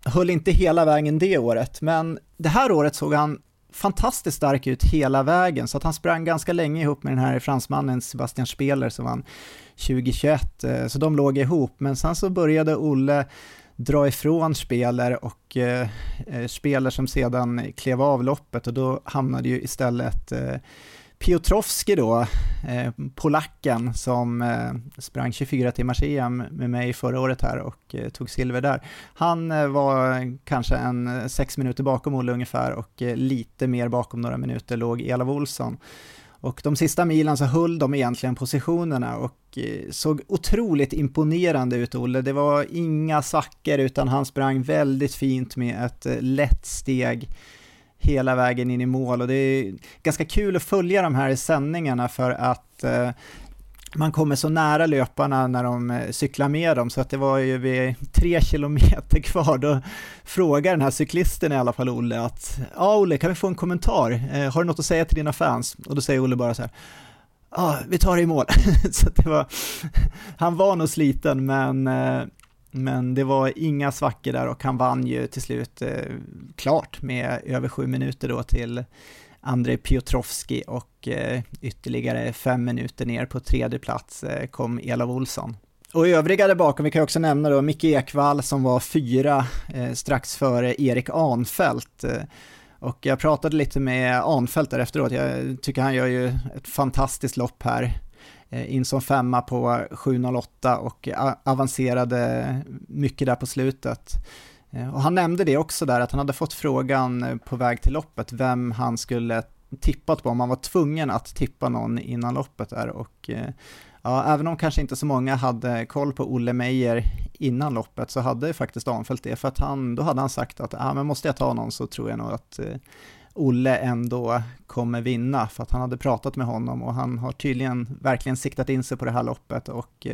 Höll inte hela vägen det året, men det här året såg han fantastiskt stark ut hela vägen, så att han sprang ganska länge ihop med den här fransmannen Sebastian Spehler som vann tjugo tjugoett, så de låg ihop, men sen så började Olle dra ifrån Spehler och eh, Spehler som sedan klev av loppet, och då hamnade ju istället eh, Piotrowski då, eh, polacken som eh, sprang tjugofyra timmars E M med mig förra året här och eh, tog silver där. Han eh, var kanske en sex minuter bakom Olle ungefär och eh, lite mer bakom några minuter låg Ella Wollson. Och de sista milen så höll de egentligen positionerna och såg otroligt imponerande ut, Olle. Det var inga svackor utan han sprang väldigt fint med ett lätt steg hela vägen in i mål. Och det är ganska kul att följa de här sändningarna för att man kommer så nära löparna när de cyklar med dem, så att det var ju vid tre kilometer kvar då frågar den här cyklisten i alla fall Olle att ja Olle, kan vi få en kommentar? Eh, har du något att säga till dina fans? Och då säger Olle bara så här, ja ah, vi tar det i mål. Så att det var, han var nog sliten men, eh, men det var inga svackor där och han vann ju till slut eh, klart med över sju minuter då till Andrei Piotrowski och eh, ytterligare fem minuter ner på tredje plats eh, kom Ella Wollson. Och övriga där bakom, vi kan också nämna då Micke Ekvall som var fyra eh, strax före Erik Anfält. Eh, och jag pratade lite med Anfält där efteråt, jag tycker han gör ju ett fantastiskt lopp här. Eh, in som femma på sju noll åtta och a- avancerade mycket där på slutet. Och han nämnde det också där att han hade fått frågan på väg till loppet vem han skulle tippat på om han var tvungen att tippa någon innan loppet där. Och ja, även om kanske inte så många hade koll på Olle Meijer innan loppet så hade faktiskt Anfält det, för att han, då hade han sagt att ah, men måste jag ta någon så tror jag nog att Olle ändå kommer vinna, för att han hade pratat med honom och han har tydligen verkligen siktat in sig på det här loppet och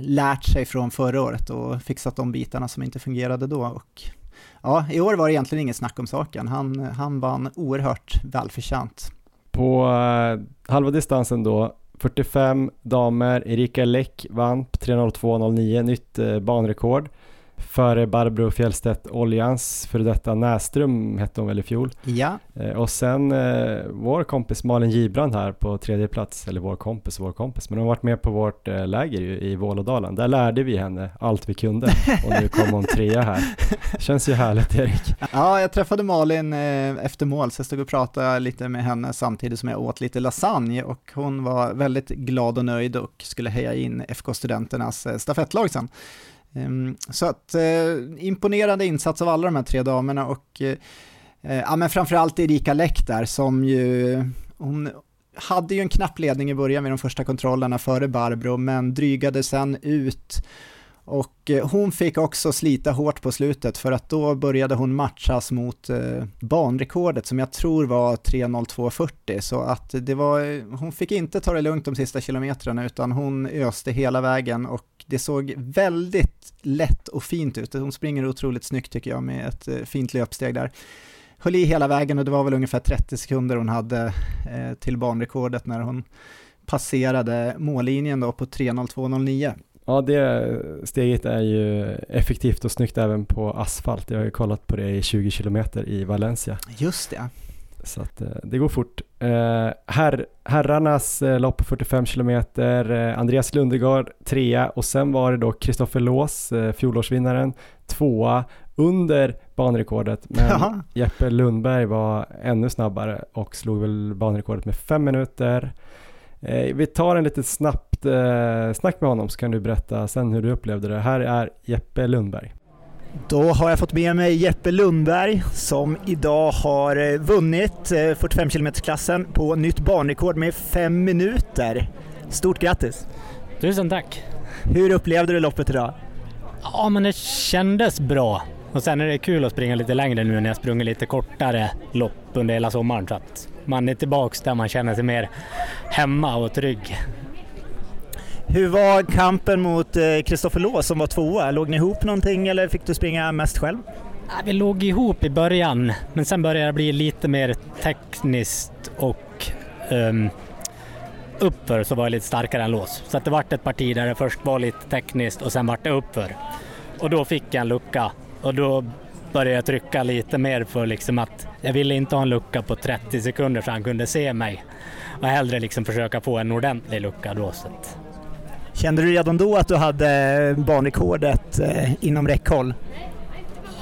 lärt sig från förra året och fixat de bitarna som inte fungerade då. Och ja, i år var det egentligen ingen snack om saken. Han, han vann oerhört välförtjänt. På eh, halva distansen då, fyrtiofem damer, Erika Läck vann på tre noll två noll nio, nytt eh, banrekord. Före Barbro Fjällstedt Oljans, för detta Näström hette hon väl i fjol. Ja. Eh, och sen eh, vår kompis Malin Gibrand här på tredje plats, eller vår kompis, vår kompis. Men hon har varit med på vårt eh, läger ju, i Vålådalen. Där lärde vi henne allt vi kunde och nu kommer hon trea här. Känns ju härligt, Erik. Ja, jag träffade Malin eh, efter mål så jag stod och pratade lite med henne samtidigt som jag åt lite lasagne och hon var väldigt glad och nöjd och skulle heja in F K-studenternas eh, stafettlag sen. Så att eh, imponerande insats av alla de här tre damerna och eh, ja, men framförallt Erika Läck där som ju, hon hade ju en knapp ledning i början med de första kontrollerna före Barbro men drygade sen ut och eh, hon fick också slita hårt på slutet för att då började hon matchas mot eh, banrekordet som jag tror var tre noll två fyrtio, så att det var, hon fick inte ta det lugnt de sista kilometrarna utan hon öste hela vägen och det såg väldigt lätt och fint ut. Hon springer otroligt snyggt tycker jag med ett fint löpsteg där. Höll i hela vägen och det var väl ungefär trettio sekunder hon hade till banrekordet när hon passerade mållinjen då på tre noll två noll nio. Ja, det steget är ju effektivt och snyggt även på asfalt. Jag har ju kollat på det i tjugo kilometer i Valencia. Just det. Så att, det går fort. Eh, herr, herrarnas eh, lopp på fyrtiofem kilometer, eh, Andreas Lundegård trea och sen var det då Kristoffer Lås, eh, fjolårsvinnaren, tvåa under banrekordet. Men Jaha. Jeppe Lundberg var ännu snabbare och slog väl banrekordet med fem minuter. Eh, vi tar en lite snabbt eh, snack med honom så kan du berätta sen hur du upplevde det. Här är Jeppe Lundberg. Då har jag fått med mig Jeppe Lundberg som idag har vunnit fyrtiofem kilometer-klassen på nytt banrekord med fem minuter. Stort grattis! Tusen tack! Hur upplevde du loppet idag? Ja, men det kändes bra. Och sen är det kul att springa lite längre nu när jag sprungit lite kortare lopp under hela sommaren. Så att man är tillbaka där man känner sig mer hemma och trygg. Hur var kampen mot Kristoffer Lås som var tvåa? Låg ni ihop någonting eller fick du springa mest själv? Vi låg ihop i början, men sen började det bli lite mer tekniskt och um, uppför så var det lite starkare än Lås. Så att det var ett parti där det först var lite tekniskt och sen var det uppför. Och då fick jag en lucka och då började jag trycka lite mer för liksom att jag ville inte ha en lucka på trettio sekunder så han kunde se mig. Och hellre liksom försöka få en ordentlig lucka då. Så att kände du redan då att du hade banrekordet inom räckhåll?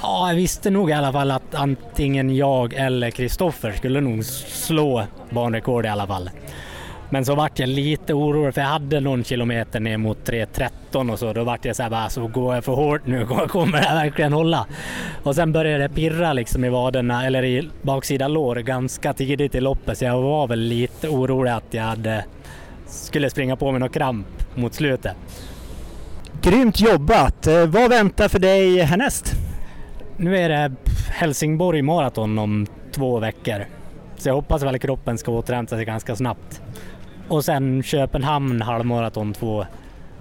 Ja, jag visste nog i alla fall att antingen jag eller Kristoffer skulle nog slå banrekord i alla fall. Men så vart jag lite orolig för jag hade någon kilometer ner mot tre tretton och så. Då vart jag så här bara, så går jag för hårt nu, kommer jag verkligen hålla? Och sen började det pirra liksom i vaderna eller i baksida lår ganska tidigt i loppet. Så jag var väl lite orolig att jag hade, skulle springa på med någon kramp mot slutet. Grymt jobbat! Vad väntar för dig härnäst? Nu är det Helsingborg maraton om två veckor. Så jag hoppas väl att kroppen ska återhämta sig ganska snabbt. Och sen Köpenhamn halvmaraton två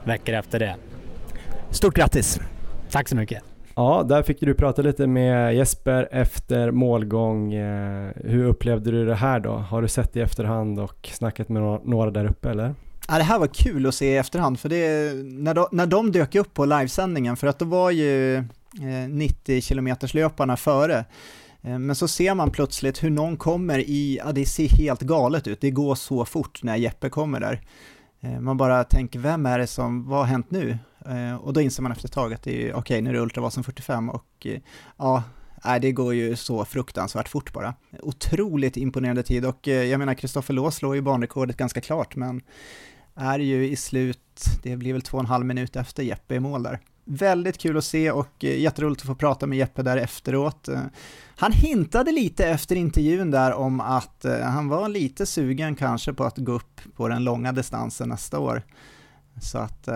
veckor efter det. Stort grattis! Tack så mycket! Ja, där fick du prata lite med Jesper efter målgång. Hur upplevde du det här då? Har du sett i efterhand och snackat med några där uppe eller? Ja, det här var kul att se i efterhand för det, när, de, när de dök upp på livesändningen för att det var ju nittio kilometerslöparna före. Men så ser man plötsligt hur någon kommer i, ja, det ser helt galet ut. Det går så fort när Jeppe kommer där. Man bara tänker, vem är det som, vad har hänt nu? Och då inser man efter ett tag att det är, okej, nu är det Ultravasan fyrtiofem och ja, det går ju så fruktansvärt fort bara. Otroligt imponerande tid och jag menar Kristoffer Lås slår ju banrekordet ganska klart men är ju i slut, det blir väl två och en halv minut efter Jeppe i mål där. Väldigt kul att se och jätteroligt att få prata med Jeppe där efteråt. Han hintade lite efter intervjun där om att han var lite sugen kanske på att gå upp på den långa distansen nästa år. Så att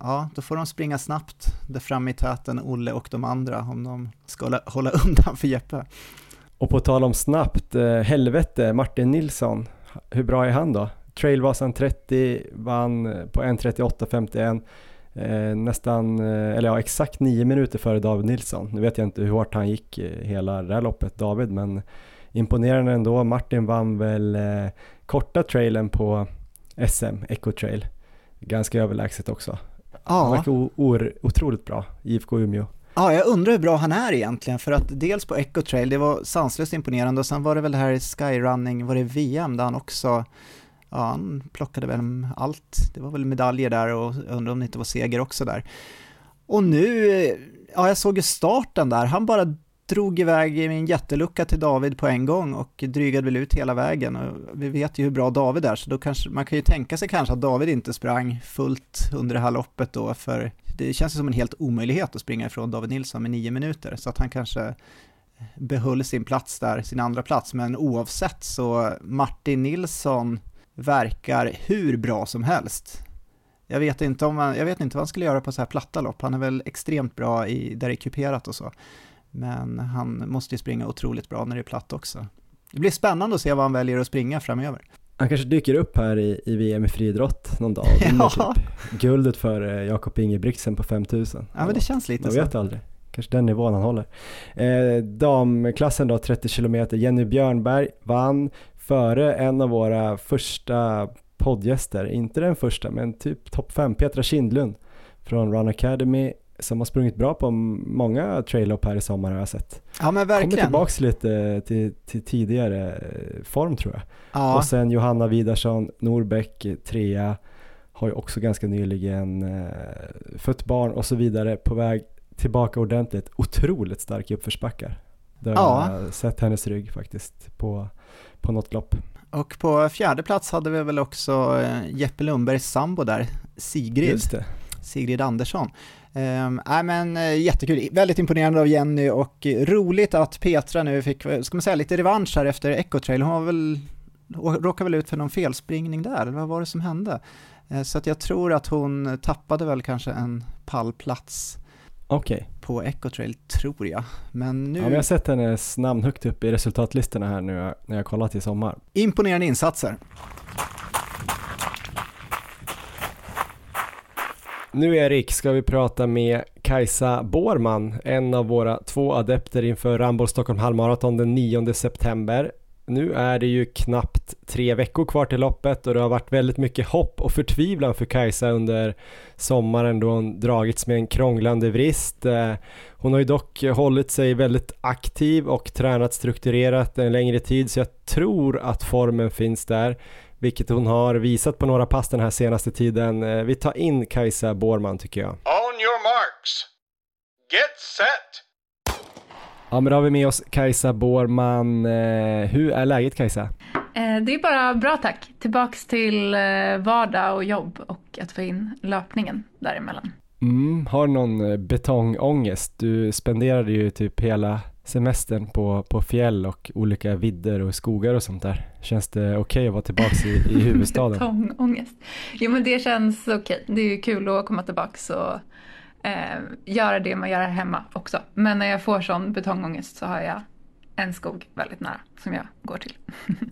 ja, då får de springa snabbt där fram i täten, Olle och de andra, om de ska hålla, hålla undan för Jeppe. Och på tal om snabbt, helvete, Martin Nilsson, hur bra är han då? Trailvasan trettio vann på en trettioåtta femtioett. Eh, nästan, eller ja, exakt nio minuter före David Nilsson. Nu vet jag inte hur hårt han gick hela det här loppet, David, men imponerande ändå. Martin vann väl eh, korta trailen på S M, Eco Trail. Ganska överlägset också. Han verkar o- or- otroligt bra, I F K Umeå. Ja, jag undrar hur bra han är egentligen för att dels på Eco Trail, det var sanslöst imponerande och sen var det väl det här i Skyrunning, var det V M där han också, ja, han plockade väl allt. Det var väl medaljer där och undrar om det inte var seger också där. Och nu, ja, jag såg ju starten där. Han bara drog iväg i en jättelucka till David på en gång och drygade väl ut hela vägen. Och vi vet ju hur bra David är så då kanske, man kan ju tänka sig kanske att David inte sprang fullt under det här loppet då för det känns som en helt omöjlighet att springa ifrån David Nilsson med nio minuter så att han kanske behöll sin plats där, sin andra plats. Men oavsett så Martin Nilsson verkar hur bra som helst. Jag vet inte om han, jag vet inte vad han skulle göra på så här platta lopp. Han är väl extremt bra i, där det är kuperat och så. Men han måste ju springa otroligt bra när det är platt också. Det blir spännande att se vad han väljer att springa framöver. Han kanske dyker upp här i, i V M i friidrott någon dag. Ja. Typ guldet för Jakob Ingebrigtsen på fem tusen. Ja, men det känns lite så. Jag vet aldrig. Kanske den nivån han håller. Eh, damklassen då, trettio kilometer. Jenny Björnberg vann före en av våra första poddgäster, inte den första men typ topp fem, Petra Kindlund från Run Academy som har sprungit bra på många trail-up här i sommar har jag sett. Ja, men verkligen. Kommer tillbaks lite till, till tidigare form tror jag. Ja. Och sen Johanna Widarsson, Norbeck, trea, har ju också ganska nyligen eh, fött barn och så vidare på väg tillbaka ordentligt. Otroligt stark i uppförsbackar. Där ja. Jag har sett hennes rygg faktiskt på på något lopp. Och på fjärde plats hade vi väl också Jeppe Lundbergs sambo där, Sigrid. Just det. Sigrid Andersson. Um, nej men jättekul, väldigt imponerande av Jenny och roligt att Petra nu fick, ska man säga, lite revansch här efter Eco Trail. Hon var väl, råkade väl ut för någon felspringning där, eller vad var det som hände? Uh, så att jag tror att hon tappade väl kanske en pallplats okay. på Eco Trail, tror jag. Men nu... ja, men jag har sett hennes namn högt upp i resultatlistorna här nu när jag kollat i sommar. Imponerande insatser. Nu Erik ska vi prata med Kajsa Borman, en av våra två adepter inför Ramboll Stockholm Halvmarathon den nionde september. Nu är det ju knappt tre veckor kvar till loppet och det har varit väldigt mycket hopp och förtvivlan för Kajsa under sommaren då hon dragits med en krånglande vrist. Hon har ju dock hållit sig väldigt aktiv och tränat strukturerat en längre tid, så jag tror att formen finns där, vilket hon har visat på några pass den här senaste tiden. Vi tar in Kajsa Borman tycker jag. On your marks. Get set. Ja, men då har vi med oss Kajsa Borman. Hur är läget Kajsa? Det är bara bra tack. Tillbaks till vardag och jobb och att få in löpningen däremellan. Mm, har någon betongångest? Du spenderade ju typ hela semestern på, på fjäll och olika vidder och skogar och sånt där. Känns det okej att vara tillbaka i, i huvudstaden? Betongångest. Jo men det känns okej. Det är ju kul att komma tillbaka och eh, göra det man gör hemma också. Men när jag får sån betongångest så har jag en skog väldigt nära som jag går till.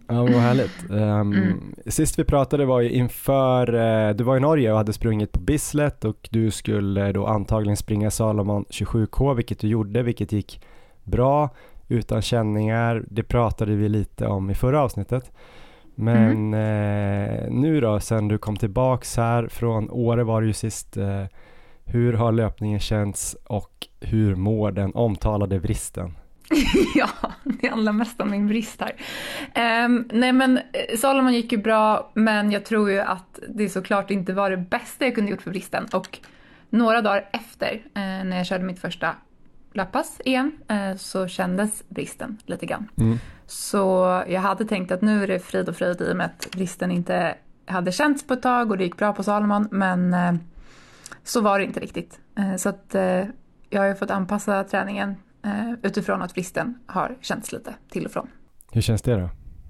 Ja, vad härligt. Um, mm. Sist vi pratade var ju inför, eh, du var i Norge och hade sprungit på Bislett och du skulle då antagligen springa Salomon tjugosju K, vilket du gjorde, vilket gick bra, utan känningar. Det pratade vi lite om i förra avsnittet. Men mm. eh, nu då, sen du kom tillbaks här från Åre var det ju sist. Eh, hur har löpningen känts och hur mår den omtalade vristen? Ja, det handlar mest om min vrist här. Um, nej men Salomon gick ju bra, men jag tror ju att det såklart inte var det bästa jag kunde gjort för vristen. Och några dagar efter eh, när jag körde mitt första löppass igen så kändes bristen lite grann. Mm. Så jag hade tänkt att nu är det frid och fröjd i och med att bristen inte hade känts på ett tag och det gick bra på Salomon, men så var det inte riktigt. Så att jag har ju fått anpassa träningen utifrån att bristen har känts lite till och från. Hur känns det då?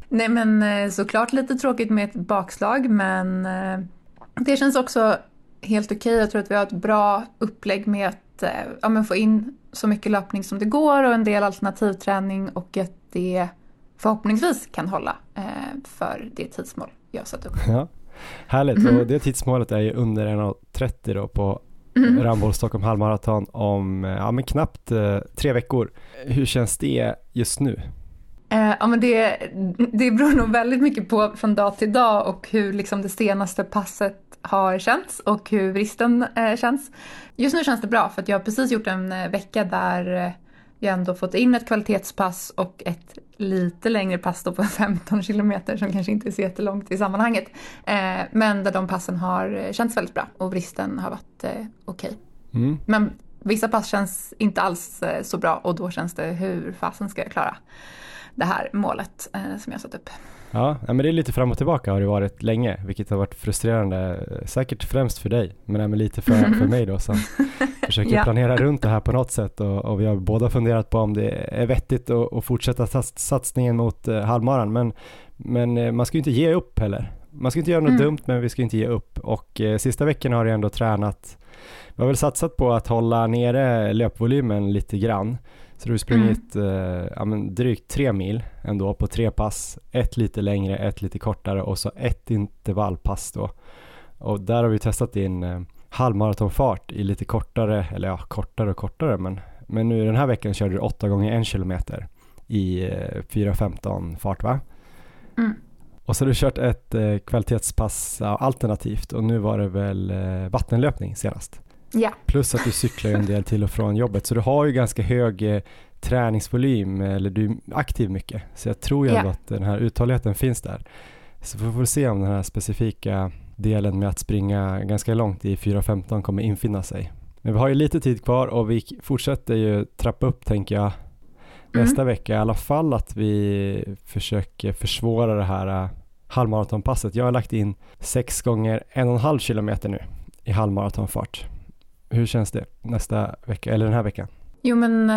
Nej men såklart lite tråkigt med ett bakslag, men det känns också helt okej. Jag tror att vi har ett bra upplägg med att ja, men få in så mycket löpning som det går och en del alternativträning och att det förhoppningsvis kan hålla eh, för det tidsmål jag satt upp. Ja, härligt. Mm. Och det tidsmålet är ju under en trettio då på mm. Ramboll Stockholm Halvmarathon om ja, men knappt eh, tre veckor. Hur känns det just nu? Eh, ja, men det, det beror nog väldigt mycket på från dag till dag och hur liksom det senaste passet har känts och hur vristen eh, känns. Just nu känns det bra för att jag har precis gjort en vecka där jag ändå fått in ett kvalitetspass och ett lite längre pass då på femton kilometer som kanske inte är så jättelångt i sammanhanget. Eh, men där de passen har känts väldigt bra och vristen har varit eh, okej. Okay. Mm. Men vissa pass känns inte alls eh, så bra och då känns det hur fasen ska jag klara det här målet eh, som jag satt upp. Ja, men det är lite fram och tillbaka har det varit länge, vilket har varit frustrerande säkert främst för dig, men även lite för, för mig då som försöker ja. planera runt det här på något sätt och, och vi har båda funderat på om det är vettigt att, att fortsätta sats, satsningen mot eh, halvmaran, men, men man ska ju inte ge upp heller. Man ska inte göra något mm. dumt, men vi ska inte ge upp och eh, sista veckan har jag ändå tränat, vi har väl satsat på att hålla nere löpvolymen lite grann. Så du har sprungit mm. eh, ja, men drygt tre mil ändå på tre pass. Ett lite längre, ett lite kortare och så ett intervallpass då. Och där har vi testat in eh, halvmaratonfart i lite kortare, eller ja, kortare och kortare. Men, men nu den här veckan körde du åtta gånger en kilometer i eh, fyra femton fart va? Mm. Och så har du kört ett eh, kvalitetspass ja, alternativt och nu var det väl eh, vattenlöpning senast. Yeah. Plus att du cyklar en del till och från jobbet. Så du har ju ganska hög eh, träningsvolym. Eller du är aktiv mycket. Så jag tror ju yeah. att den här uthålligheten finns där. Så vi får se om den här specifika delen med att springa ganska långt i fyra femton kommer infinna sig. Men vi har ju lite tid kvar och vi fortsätter ju trappa upp tänker jag nästa mm. vecka. I alla fall att vi försöker försvåra det här eh, halvmaratonpasset. Jag har lagt in sex gånger en och en halv kilometer nu i halvmaratonfart. Hur känns det nästa vecka eller den här veckan? Jo men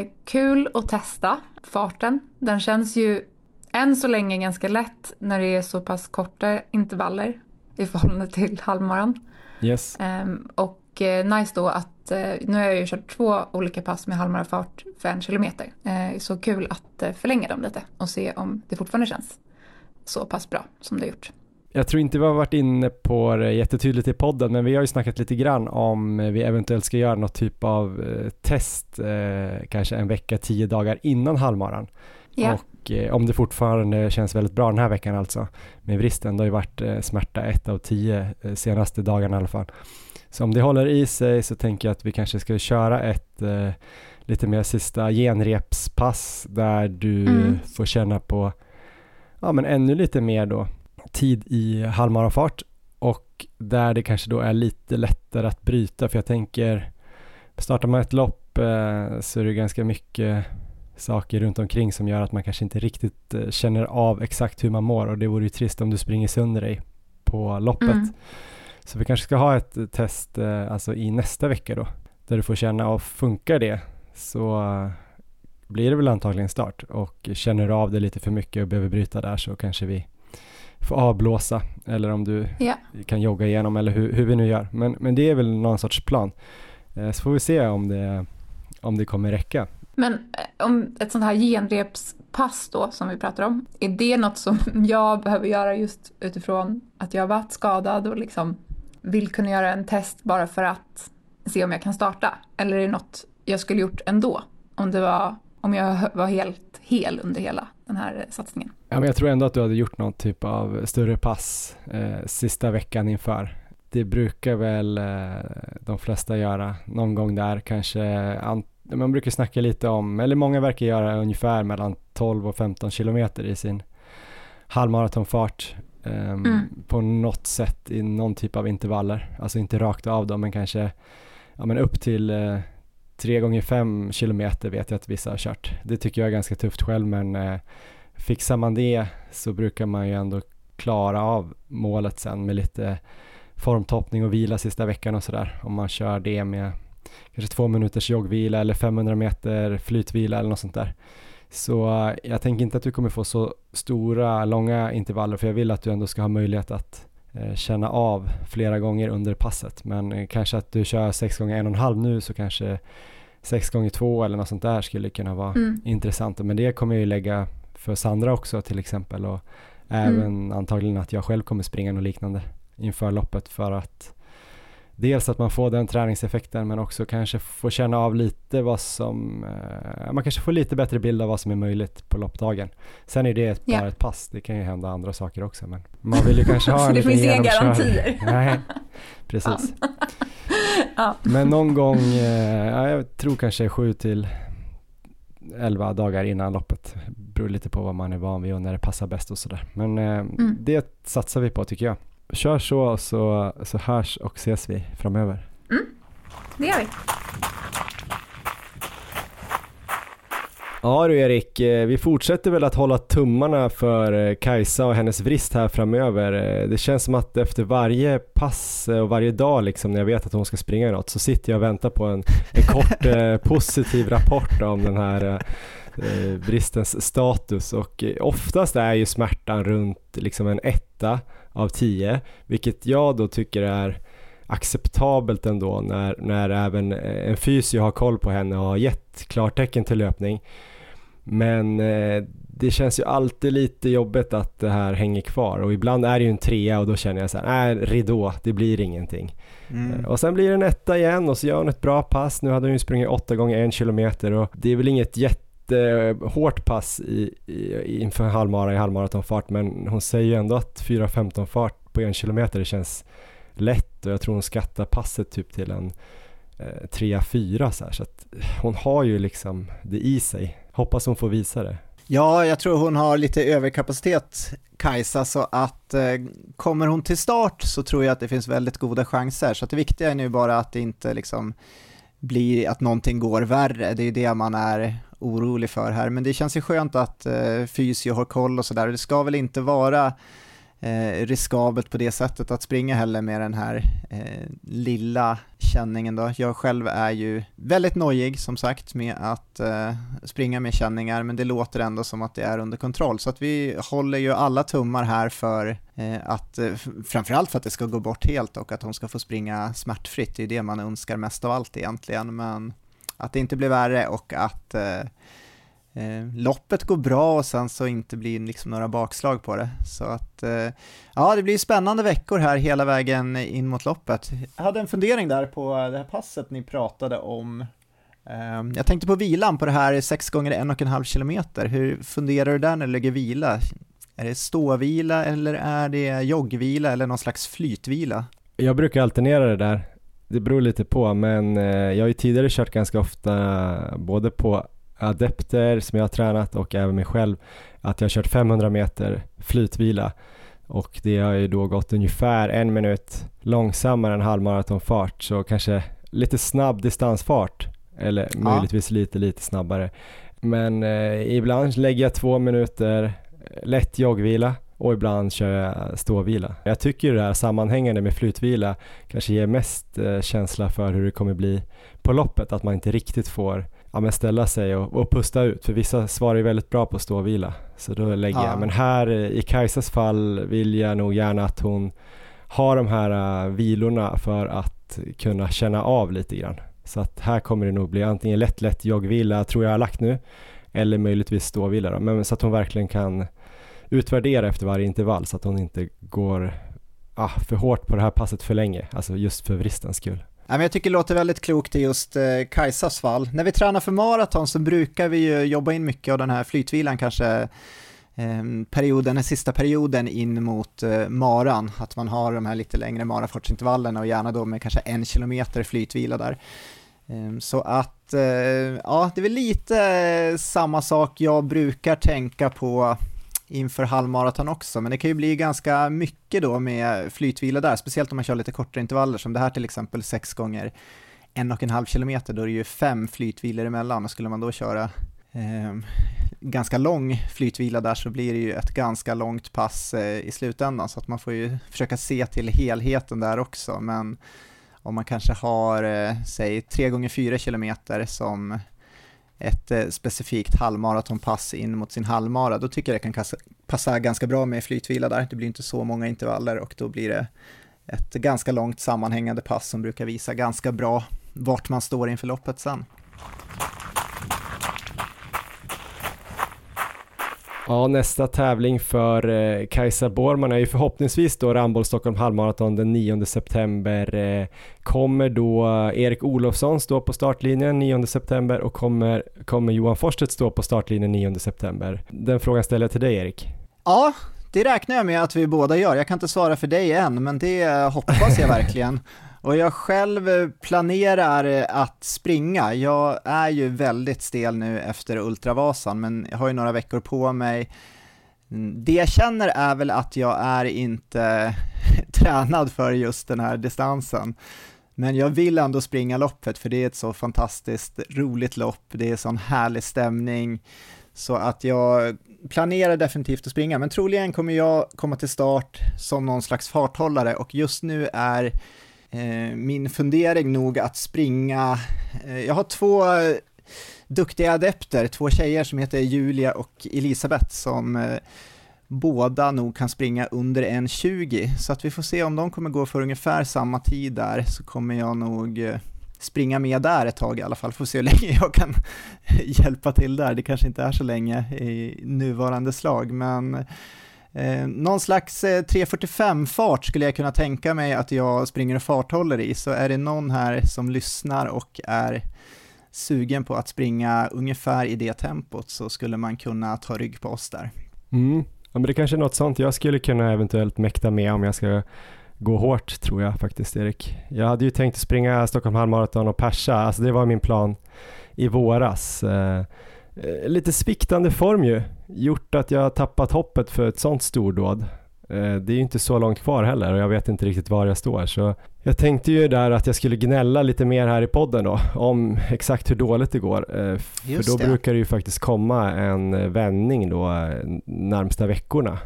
eh, kul att testa farten. Den känns ju än så länge ganska lätt när det är så pass korta intervaller i förhållande till halvmaran. Yes. Eh, och eh, nice då att eh, nu har jag ju kört två olika pass med halvmaranfart för en kilometer. Eh, så kul att eh, förlänga dem lite och se om det fortfarande känns så pass bra som det har gjort. Jag tror inte vi har varit inne på det jättetydligt i podden, men vi har ju snackat lite grann om vi eventuellt ska göra något typ av test, eh, kanske en vecka, tio dagar innan halvmaran. Yeah. Och eh, om det fortfarande känns väldigt bra den här veckan alltså, med bristen, det har ju varit eh, smärta ett av tio eh, senaste dagarna i alla fall. Så om det håller i sig så tänker jag att vi kanske ska köra ett eh, lite mer sista genrepspass där du mm. får känna på ja, men ännu lite mer då tid i halvmaranfart och där det kanske då är lite lättare att bryta, för jag tänker startar man ett lopp eh, så är det ganska mycket saker runt omkring som gör att man kanske inte riktigt eh, känner av exakt hur man mår, och det vore ju trist om du springer sönder dig på loppet. Mm. Så vi kanske ska ha ett test eh, alltså i nästa vecka då, där du får känna och funkar det så eh, blir det väl antagligen start, och känner du av det lite för mycket och behöver bryta där så kanske vi få avblåsa, eller om du yeah. kan jogga igenom, eller hur, hur vi nu gör. Men, men det är väl någon sorts plan. Eh, så får vi se om det, om det kommer räcka. Men om ett sånt här genrepspass då, som vi pratar om, är det något som jag behöver göra just utifrån att jag har varit skadad och liksom vill kunna göra en test bara för att se om jag kan starta? Eller är det något jag skulle gjort ändå om, det var, om jag var helt hel under hela den här satsningen? Ja, men jag tror ändå att du hade gjort någon typ av större pass eh, sista veckan inför. Det brukar väl eh, de flesta göra någon gång där kanske. An- man brukar snacka lite om, eller många verkar göra ungefär mellan tolv och femton kilometer i sin halvmaratonfart eh, mm. på något sätt i någon typ av intervaller. Alltså inte rakt av dem, men kanske ja, men upp till eh, tre gånger fem kilometer vet jag att vissa har kört. Det tycker jag är ganska tufft själv, men eh, fixar man det så brukar man ju ändå klara av målet sen med lite formtoppning och vila sista veckan och sådär. Om man kör det med kanske två minuters joggvila eller femhundra meter flytvila eller något sånt där. Så jag tänker inte att du kommer få så stora, långa intervaller, för jag vill att du ändå ska ha möjlighet att känna av flera gånger under passet. Men kanske att du kör sex gånger en och en halv nu, så kanske sex gånger två eller något sånt där skulle kunna vara mm. intressant. Men det kommer jag ju lägga för Sandra också till exempel, och även mm. antagligen att jag själv kommer springa något liknande inför loppet, för att dels att man får den träningseffekten, men också kanske får känna av lite vad som eh, man kanske får lite bättre bild av vad som är möjligt på loppdagen. Sen är det ett, yeah. bara ett pass, det kan ju hända andra saker också, men man vill ju kanske ha en liten genomkörning. Nej, precis. Ja. Men någon gång, eh, ja, jag tror kanske sju till elva dagar innan loppet. Beror lite på vad man är van vid och när det passar bäst och sådär. Men eh, mm. det satsar vi på, tycker jag. Kör så, så, så hörs och ses vi framöver. Mm, det gör vi. Ja du Erik, vi fortsätter väl att hålla tummarna för Kajsa och hennes vrist här framöver. Det känns som att efter varje pass och varje dag liksom, när jag vet att hon ska springa något, så sitter jag och väntar på en, en kort eh, positiv rapport om den här eh, vristens status. Och oftast är ju smärtan runt liksom en etta av tio, vilket jag då tycker är acceptabelt ändå när, när även en fysio har koll på henne och har gett klartecken till löpning. Men eh, det känns ju alltid lite jobbigt att det här hänger kvar, och ibland är det ju en trea och då känner jag så här, nej, ridå, det blir ingenting. Mm. Och sen blir det en etta igen och så gör hon ett bra pass. Nu hade hon ju sprungit åtta gånger en kilometer, och det är väl inget jättehårt pass i, i, inför halvmara i halvmaratonfart, men hon säger ju ändå att fyra femton fart på en kilometer, det känns lätt, och jag tror hon skattar passet typ till en eh, tre fyra så här, så att hon har ju liksom det i sig. Hoppas hon får visa det. Ja, jag tror hon har lite överkapacitet, Kajsa, så att eh, kommer hon till start så tror jag att det finns väldigt goda chanser, så att det viktiga är nu bara att det inte liksom blir att någonting går värre. Det är ju det man är orolig för här, men det känns ju skönt att eh, fysio har koll och sådär, och det ska väl inte vara eh, riskabelt på det sättet att springa heller med den här eh, lilla känningen då. Jag själv är ju väldigt nojig som sagt med att eh, springa med känningar, men det låter ändå som att det är under kontroll, så att vi håller ju alla tummar här för eh, att eh, framförallt för att det ska gå bort helt och att hon ska få springa smärtfritt. Det är ju det man önskar mest av allt egentligen, men att det inte blir värre och att eh, Eh, loppet går bra och sen så inte blir liksom några bakslag på det. Så att eh, ja, det blir spännande veckor här hela vägen in mot loppet. Jag hade en fundering där på det här passet ni pratade om. Eh, jag tänkte på vilan på det här sex gånger en och en halv kilometer. Hur funderar du där när du lägger vila? Är det ståvila eller är det joggvila eller någon slags flytvila? Jag brukar alternera det där. Det beror lite på, men eh, jag har ju tidigare kört ganska ofta både på adepter som jag har tränat och även mig själv att jag har kört femhundra meter flytvila, och det har ju då gått ungefär en minut långsammare än halvmaratonfart, så kanske lite snabb distansfart eller ja. möjligtvis lite lite snabbare, men eh, ibland lägger jag två minuter lätt joggvila och ibland kör jag ståvila. Jag tycker det här sammanhängande med flytvila kanske ger mest eh, känsla för hur det kommer bli på loppet, att man inte riktigt får Ja, men ställa sig och, och pusta ut, för vissa svarar ju väldigt bra på ståvila, så då lägger ja. jag, men här i Kajsas fall vill jag nog gärna att hon har de här uh, vilorna för att kunna känna av lite grann, så att här kommer det nog bli antingen lätt lätt joggvila, tror jag har lagt nu, eller möjligtvis ståvila då. Men så att hon verkligen kan utvärdera efter varje intervall, så att hon inte går uh, för hårt på det här passet för länge, alltså just för vristens skull. Jag tycker det låter väldigt klokt i just Kajsas fall. När vi tränar för maraton så brukar vi ju jobba in mycket av den här flytvilan, kanske perioden, den sista perioden in mot maran. Att man har de här lite längre marafartsintervallerna och gärna då med kanske en kilometer flytvila där. Så att, ja, det är väl lite samma sak jag brukar tänka på inför halvmaraton också, men det kan ju bli ganska mycket då med flytvila där, speciellt om man kör lite kortare intervaller som det här till exempel sex gånger en och en halv kilometer, då är det ju fem flytvilor emellan, och skulle man då köra eh, ganska lång flytvila där så blir det ju ett ganska långt pass eh, i slutändan, så att man får ju försöka se till helheten där också. Men om man kanske har eh, säg tre gånger fyra kilometer som ett eh, specifikt halvmaratonpass in mot sin halvmara, då tycker jag det kan passa ganska bra med flytvila där. Det blir inte så många intervaller och då blir det ett ganska långt sammanhängande pass som brukar visa ganska bra vart man står inför loppet sen. Ja, nästa tävling för eh, Kajsa Borman är ju förhoppningsvis då Ramboll Stockholm Halvmarathon den nionde september. Eh, kommer då Erik Olofsson stå på startlinjen nionde september och kommer, kommer Johan Forsstedt stå på startlinjen nionde september? Den frågan ställer jag till dig, Erik. Ja, det räknar jag med att vi båda gör. Jag kan inte svara för dig än, men det hoppas jag verkligen. Och jag själv planerar att springa. Jag är ju väldigt stel nu efter Ultravasan, men jag har ju några veckor på mig. Det jag känner är väl att jag är inte tränad för just den här distansen. Men jag vill ändå springa loppet, för det är ett så fantastiskt roligt lopp. Det är sån härlig stämning. Så att jag planerar definitivt att springa. Men troligen kommer jag komma till start som någon slags farthållare. Och just nu är min fundering nog att springa. Jag har två duktiga adepter, två tjejer som heter Julia och Elisabeth, som båda nog kan springa under en tjugo, så att vi får se om de kommer gå för ungefär samma tid där, så kommer jag nog springa med där ett tag i alla fall. Får se hur länge jag kan hjälpa till där, det kanske inte är så länge i nuvarande slag, men Eh, någon slags eh, tre fyrtiofem-fart skulle jag kunna tänka mig att jag springer och farthåller i. Så är det någon här som lyssnar och är sugen på att springa ungefär i det tempot, så skulle man kunna ta rygg på oss där. Mm. Ja, men det kanske är något sånt jag skulle kunna eventuellt mäkta med om jag ska gå hårt, tror jag faktiskt, Erik. Jag hade ju tänkt springa Stockholm Halvmarathon och persa, alltså det var min plan i våras. Eh, Lite sviktande form ju, gjort att jag har tappat hoppet för ett sånt stordåd. Det är ju inte så långt kvar heller och jag vet inte riktigt var jag står, så jag tänkte ju där att jag skulle gnälla lite mer här i podden då om exakt hur dåligt det går. Just för då det. Brukar det ju faktiskt komma en vändning då närmsta veckorna.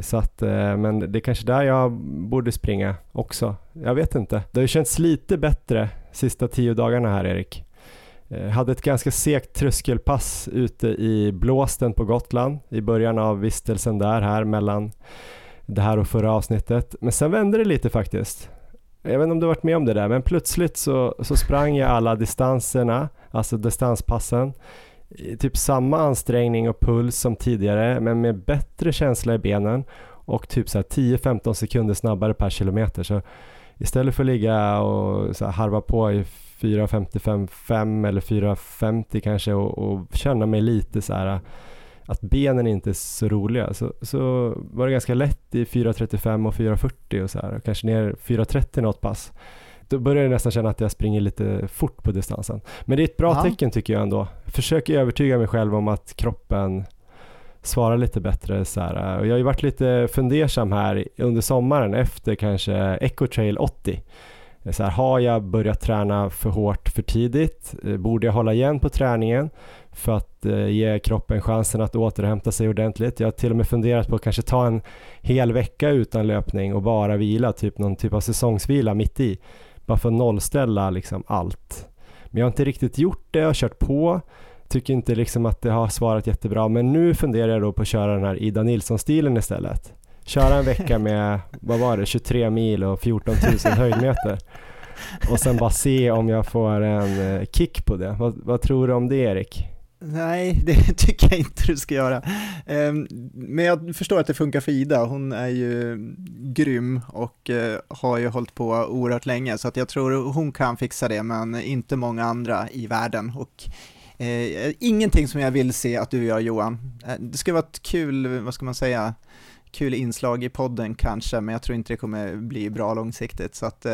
Så att, men det är kanske där jag borde springa också. Jag vet inte. Det har ju känts lite bättre sista tio dagarna här, Erik. Jag hade ett ganska segt tröskelpass ute i blåsten på Gotland i början av vistelsen där här mellan det här och förra avsnittet. Men sen vände det lite faktiskt. Jag vet inte om du har varit med om det där, men plötsligt så, så sprang jag alla distanserna, alltså distanspassen, typ samma ansträngning och puls som tidigare, men med bättre känsla i benen och typ så här tio femton sekunder snabbare per kilometer. Så istället för att ligga och så här harva på i fyra femtiofem eller fyra femtio kanske och, och känna mig lite så här att benen inte är så roliga, så, så var det ganska lätt i fyra trettiofem och fyra fyrtio och så här, och kanske ner fyra trettio något pass. Då börjar jag nästan känna att jag springer lite fort på distansen. Men det är ett bra ja. tecken tycker jag ändå. Försöker övertyga mig själv om att kroppen svarar lite bättre så här. Och jag har ju varit lite fundersam här under sommaren efter kanske Eco Trail åttio. Så här, har jag börjat träna för hårt för tidigt? Borde jag hålla igen på träningen för att ge kroppen chansen att återhämta sig ordentligt? Jag har till och med funderat på att kanske ta en hel vecka utan löpning och bara vila, typ någon typ av säsongsvila mitt i. Bara för att nollställa liksom allt. Men jag har inte riktigt gjort det, jag har kört på. Tycker inte liksom att det har svarat jättebra, men nu funderar jag då på att köra den här Ida Nilsson-stilen istället. Köra en vecka med, vad var det, tjugotre mil och fjorton tusen höjdmeter. Och sen bara se om jag får en kick på det. Vad, vad tror du om det, Erik? Nej, det tycker jag inte du ska göra. Men jag förstår att det funkar för Ida. Hon är ju grym och har ju hållit på oerhört länge. Så att jag tror hon kan fixa det, men inte många andra i världen. Och ingenting som jag vill se att du gör, Johan. Det ska vara ett kul, vad ska man säga... kul inslag i podden kanske, men jag tror inte det kommer bli bra långsiktigt, så att eh,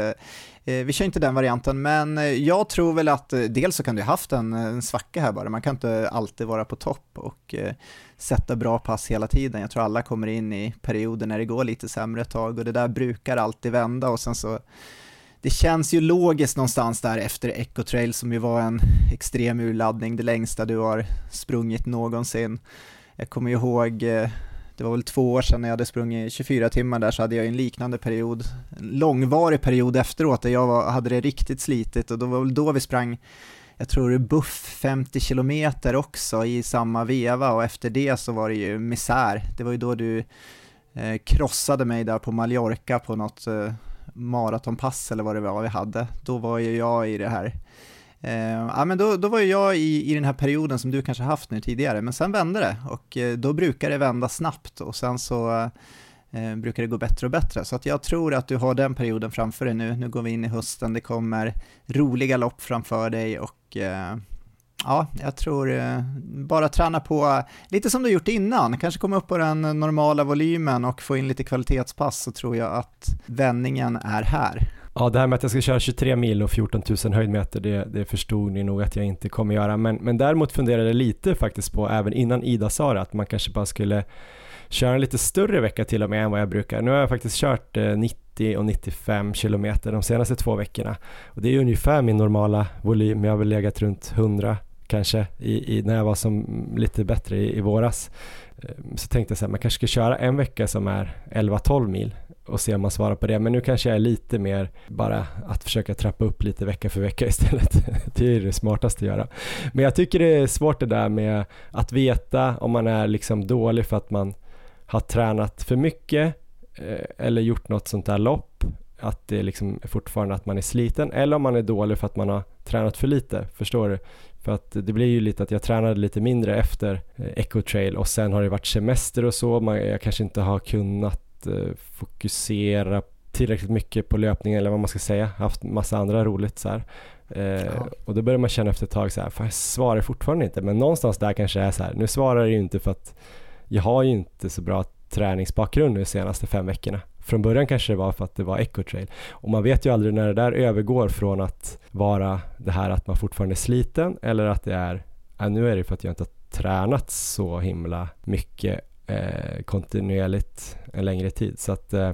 vi kör inte den varianten. Men jag tror väl att eh, dels så kan du haft en, en svacka här bara, man kan inte alltid vara på topp och eh, sätta bra pass hela tiden. Jag tror alla kommer in i perioder när det går lite sämre ett tag, och det där brukar alltid vända. Och sen så det känns ju logiskt någonstans där efter Eco Trail, som ju var en extrem urladdning, det längsta du har sprungit någonsin. Jag kommer ihåg eh, det var väl två år sedan när jag hade sprungit tjugofyra timmar där, så hade jag en liknande period, en långvarig period efteråt där jag var, hade det riktigt slitigt, och då var väl då vi sprang, jag tror det buff femtio kilometer också i samma veva, och efter det så var det ju misär. Det var ju då du eh, krossade mig där på Mallorca på något eh, maratonpass eller vad det var vi hade. Då var ju jag i det här. Eh, ja, men då, då var ju jag i, i den här perioden som du kanske haft nu tidigare, men sen vände det, och eh, då brukar det vända snabbt, och sen så eh, brukar det gå bättre och bättre. Så att jag tror att du har den perioden framför dig nu. Nu går vi in i hösten, det kommer roliga lopp framför dig, och eh, ja, jag tror eh, bara träna på lite som du gjort innan, kanske komma upp på den normala volymen och få in lite kvalitetspass, så tror jag att vändningen är här. Ja, det här med att jag ska köra tjugotre mil och fjorton tusen höjdmeter, det, det förstod ni nog att jag inte kommer göra. Men, men däremot funderade jag lite faktiskt på, även innan Ida sa det, att man kanske bara skulle köra en lite större vecka till och med än vad jag brukar. Nu har jag faktiskt kört nittio och nittiofem kilometer de senaste två veckorna. Och det är ungefär min normala volym. Jag har väl legat runt hundra kanske i, i, när jag var som lite bättre i, i våras. Så tänkte jag så här, man kanske ska köra en vecka som är elva tolv mil. Och se om man svarar på det. Men nu kanske jag är lite mer bara att försöka trappa upp lite vecka för vecka istället. Det är det smartaste att göra. Men jag tycker det är svårt det där med att veta om man är liksom dålig för att man har tränat för mycket eller gjort något sånt där lopp. Att det liksom fortfarande att man är sliten. Eller om man är dålig för att man har tränat för lite. Förstår du? För att det blir ju lite att jag tränade lite mindre efter Eco Trail. Och sen har det varit semester och så. Man, jag kanske inte har kunnat fokusera tillräckligt mycket på löpningen eller vad man ska säga, haft massa andra roligt så här. Eh, ja. Och då börjar man känna efter ett tag så här, för jag svarar fortfarande inte, men någonstans där kanske är så här, nu svarar jag ju inte för att jag har ju inte så bra träningsbakgrund nu de senaste fem veckorna. Från början kanske det var för att det var Eco Trail, och man vet ju aldrig när det där övergår från att vara det här att man fortfarande är sliten, eller att det är, ja, nu är det för att jag inte har tränat så himla mycket eh, kontinuerligt en längre tid. Så att eh,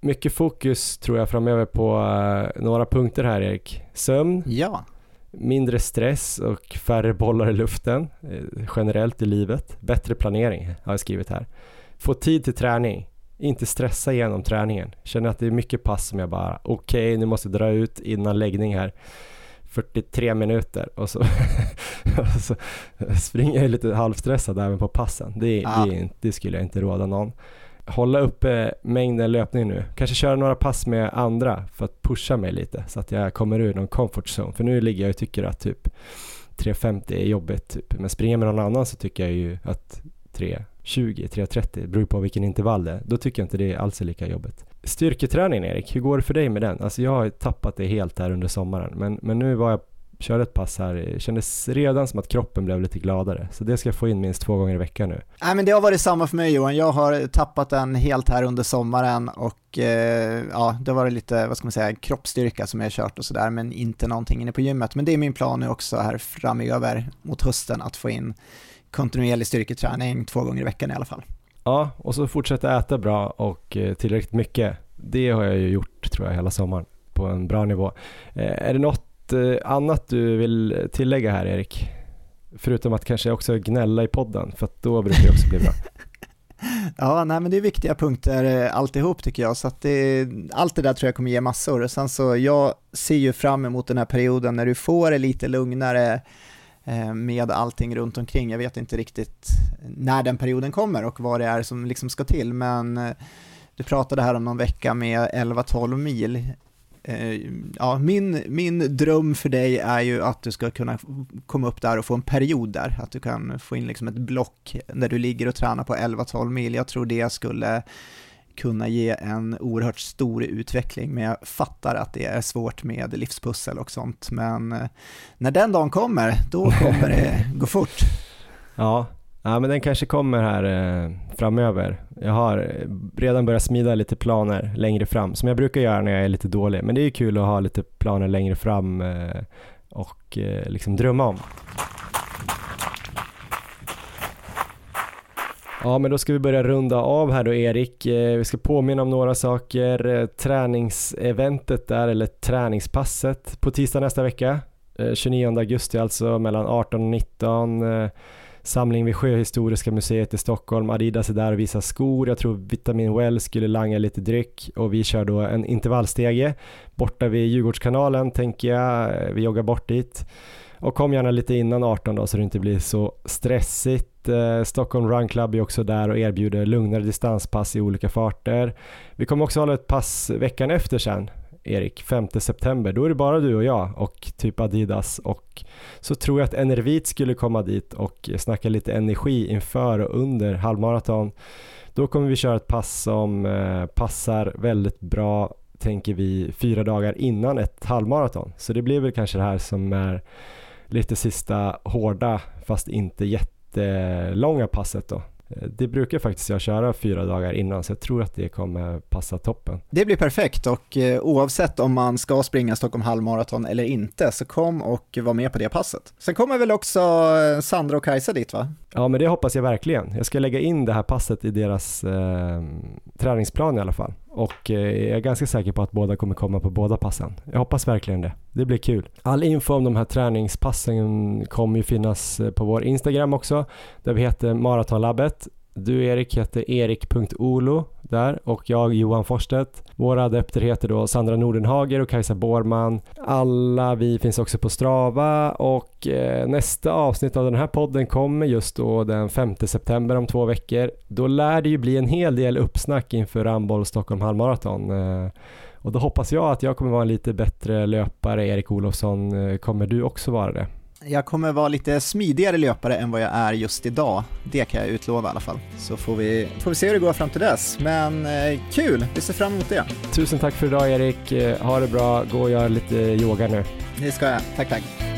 mycket fokus tror jag framöver på eh, några punkter här, Erik. Sömn, ja. Mindre stress och färre bollar i luften eh, generellt i livet. Bättre planering har jag skrivit här. Få tid till träning. Inte stressa igenom träningen. Känner att det är mycket pass som jag bara okej, okay, nu måste jag dra ut innan läggning här. fyrtiotre minuter och så, och så springer jag lite halvstressad även på passen. Det, ah. det, det skulle jag inte råda någon. Hålla uppe mängden löpning nu. Kanske köra några pass med andra för att pusha mig lite så att jag kommer ur någon comfort zone. För nu ligger jag och tycker att typ tre femtio är jobbigt. Typ. Men springer med någon annan så tycker jag ju att tre tjugo, tre trettio, beror på vilken intervall det är. Då tycker jag inte det är alls lika jobbigt. Styrketräningen, Erik, hur går det för dig med den? Alltså jag har tappat det helt här under sommaren, men, men nu var jag körde ett pass här, det kändes redan som att kroppen blev lite gladare, så det ska jag få in minst två gånger i veckan nu. Nej, men det har varit samma för mig, Johan. Jag har tappat den helt här under sommaren och eh, ja, det var lite, vad ska man säga, kroppsstyrka som jag har kört och sådär, men inte någonting inne på gymmet. Men det är min plan nu också här framöver mot hösten att få in kontinuerlig styrketräning två gånger i veckan i alla fall. Ja, och så fortsätta äta bra och tillräckligt mycket. Det har jag ju gjort tror jag hela sommaren på en bra nivå. Är det något annat du vill tillägga här, Erik? Förutom att kanske också gnälla i podden, för att då brukar det också bli bra. Ja, nej, men det är viktiga punkter alltihop tycker jag, så att det, allt det där tror jag kommer ge massor. Sen så jag ser ju fram emot den här perioden när du får det lite lugnare med allting runt omkring. Jag vet inte riktigt när den perioden kommer och vad det är som liksom ska till, men du pratade här om någon vecka med elva tolv mil. Ja, min, min dröm för dig är ju att du ska kunna komma upp där och få en period där, att du kan få in liksom ett block där du ligger och tränar på elva tolv mil. Jag tror det skulle kunna ge en oerhört stor utveckling, men jag fattar att det är svårt med livspussel och sånt, men när den dagen kommer, då kommer det gå fort. Ja, ja, men den kanske kommer här eh, framöver. Jag har redan börjat smida lite planer längre fram, som jag brukar göra när jag är lite dålig, men det är ju kul att ha lite planer längre fram eh, och eh, liksom drömma om. Ja, men då ska vi börja runda av här då, Erik. Vi ska påminna om några saker. Träningseventet där, eller träningspasset, på tisdag nästa vecka. tjugonionde augusti alltså, mellan arton och nitton. Samling vid Sjöhistoriska museet i Stockholm. Adidas är där och visar skor. Jag tror Vitamin Well skulle langa lite dryck. Och vi kör då en intervallstege borta vid Djurgårdskanalen, tänker jag. Vi joggar bort dit. Och kom gärna lite innan arton då, så det inte blir så stressigt. Eh, Stockholm Run Club är också där och erbjuder lugnare distanspass i olika farter. Vi kommer också hålla ett pass veckan efter sen, Erik, femte september. Då är det bara du och jag och typ Adidas. Och så tror jag att Enervit skulle komma dit och snacka lite energi inför och under halvmaraton. Då kommer vi köra ett pass som eh, passar väldigt bra, tänker vi, fyra dagar innan ett halvmaraton. Så det blir väl kanske det här som är lite sista hårda, fast inte jättelånga passet då. Det brukar faktiskt jag köra fyra dagar innan, så jag tror att det kommer passa toppen. Det blir perfekt, och oavsett om man ska springa Stockholm halvmaraton eller inte, så kom och var med på det passet. Sen kommer väl också Sandra och Kajsa dit, va? Ja, men det hoppas jag verkligen. Jag ska lägga in det här passet i deras eh, träningsplan i alla fall. Och eh, jag är ganska säker på att båda kommer komma på båda passen. Jag hoppas verkligen det. Det blir kul. All info om de här träningspassen kommer ju finnas på vår Instagram också, där vi heter Maratonlabbet. Du, Erik, heter erik punkt olo där, och jag, Johan Forsstedt. Våra adepter heter då Sandra Nordenhager och Kajsa Borman. Alla vi finns också på Strava, och eh, nästa avsnitt av den här podden kommer just då den femte september, om två veckor. Då lär det ju bli en hel del uppsnack inför Ramboll Stockholm Halvmarathon. Eh, och då hoppas jag att jag kommer vara en lite bättre löpare. Erik Olofsson, eh, kommer du också vara det? Jag kommer vara lite smidigare löpare än vad jag är just idag. Det kan jag utlova i alla fall. Så får vi, får vi se hur det går fram till dess. Men eh, kul, vi ser fram emot det. Tusen tack för idag, Erik. Ha det bra, gå och gör lite yoga nu. Det ska jag, tack tack.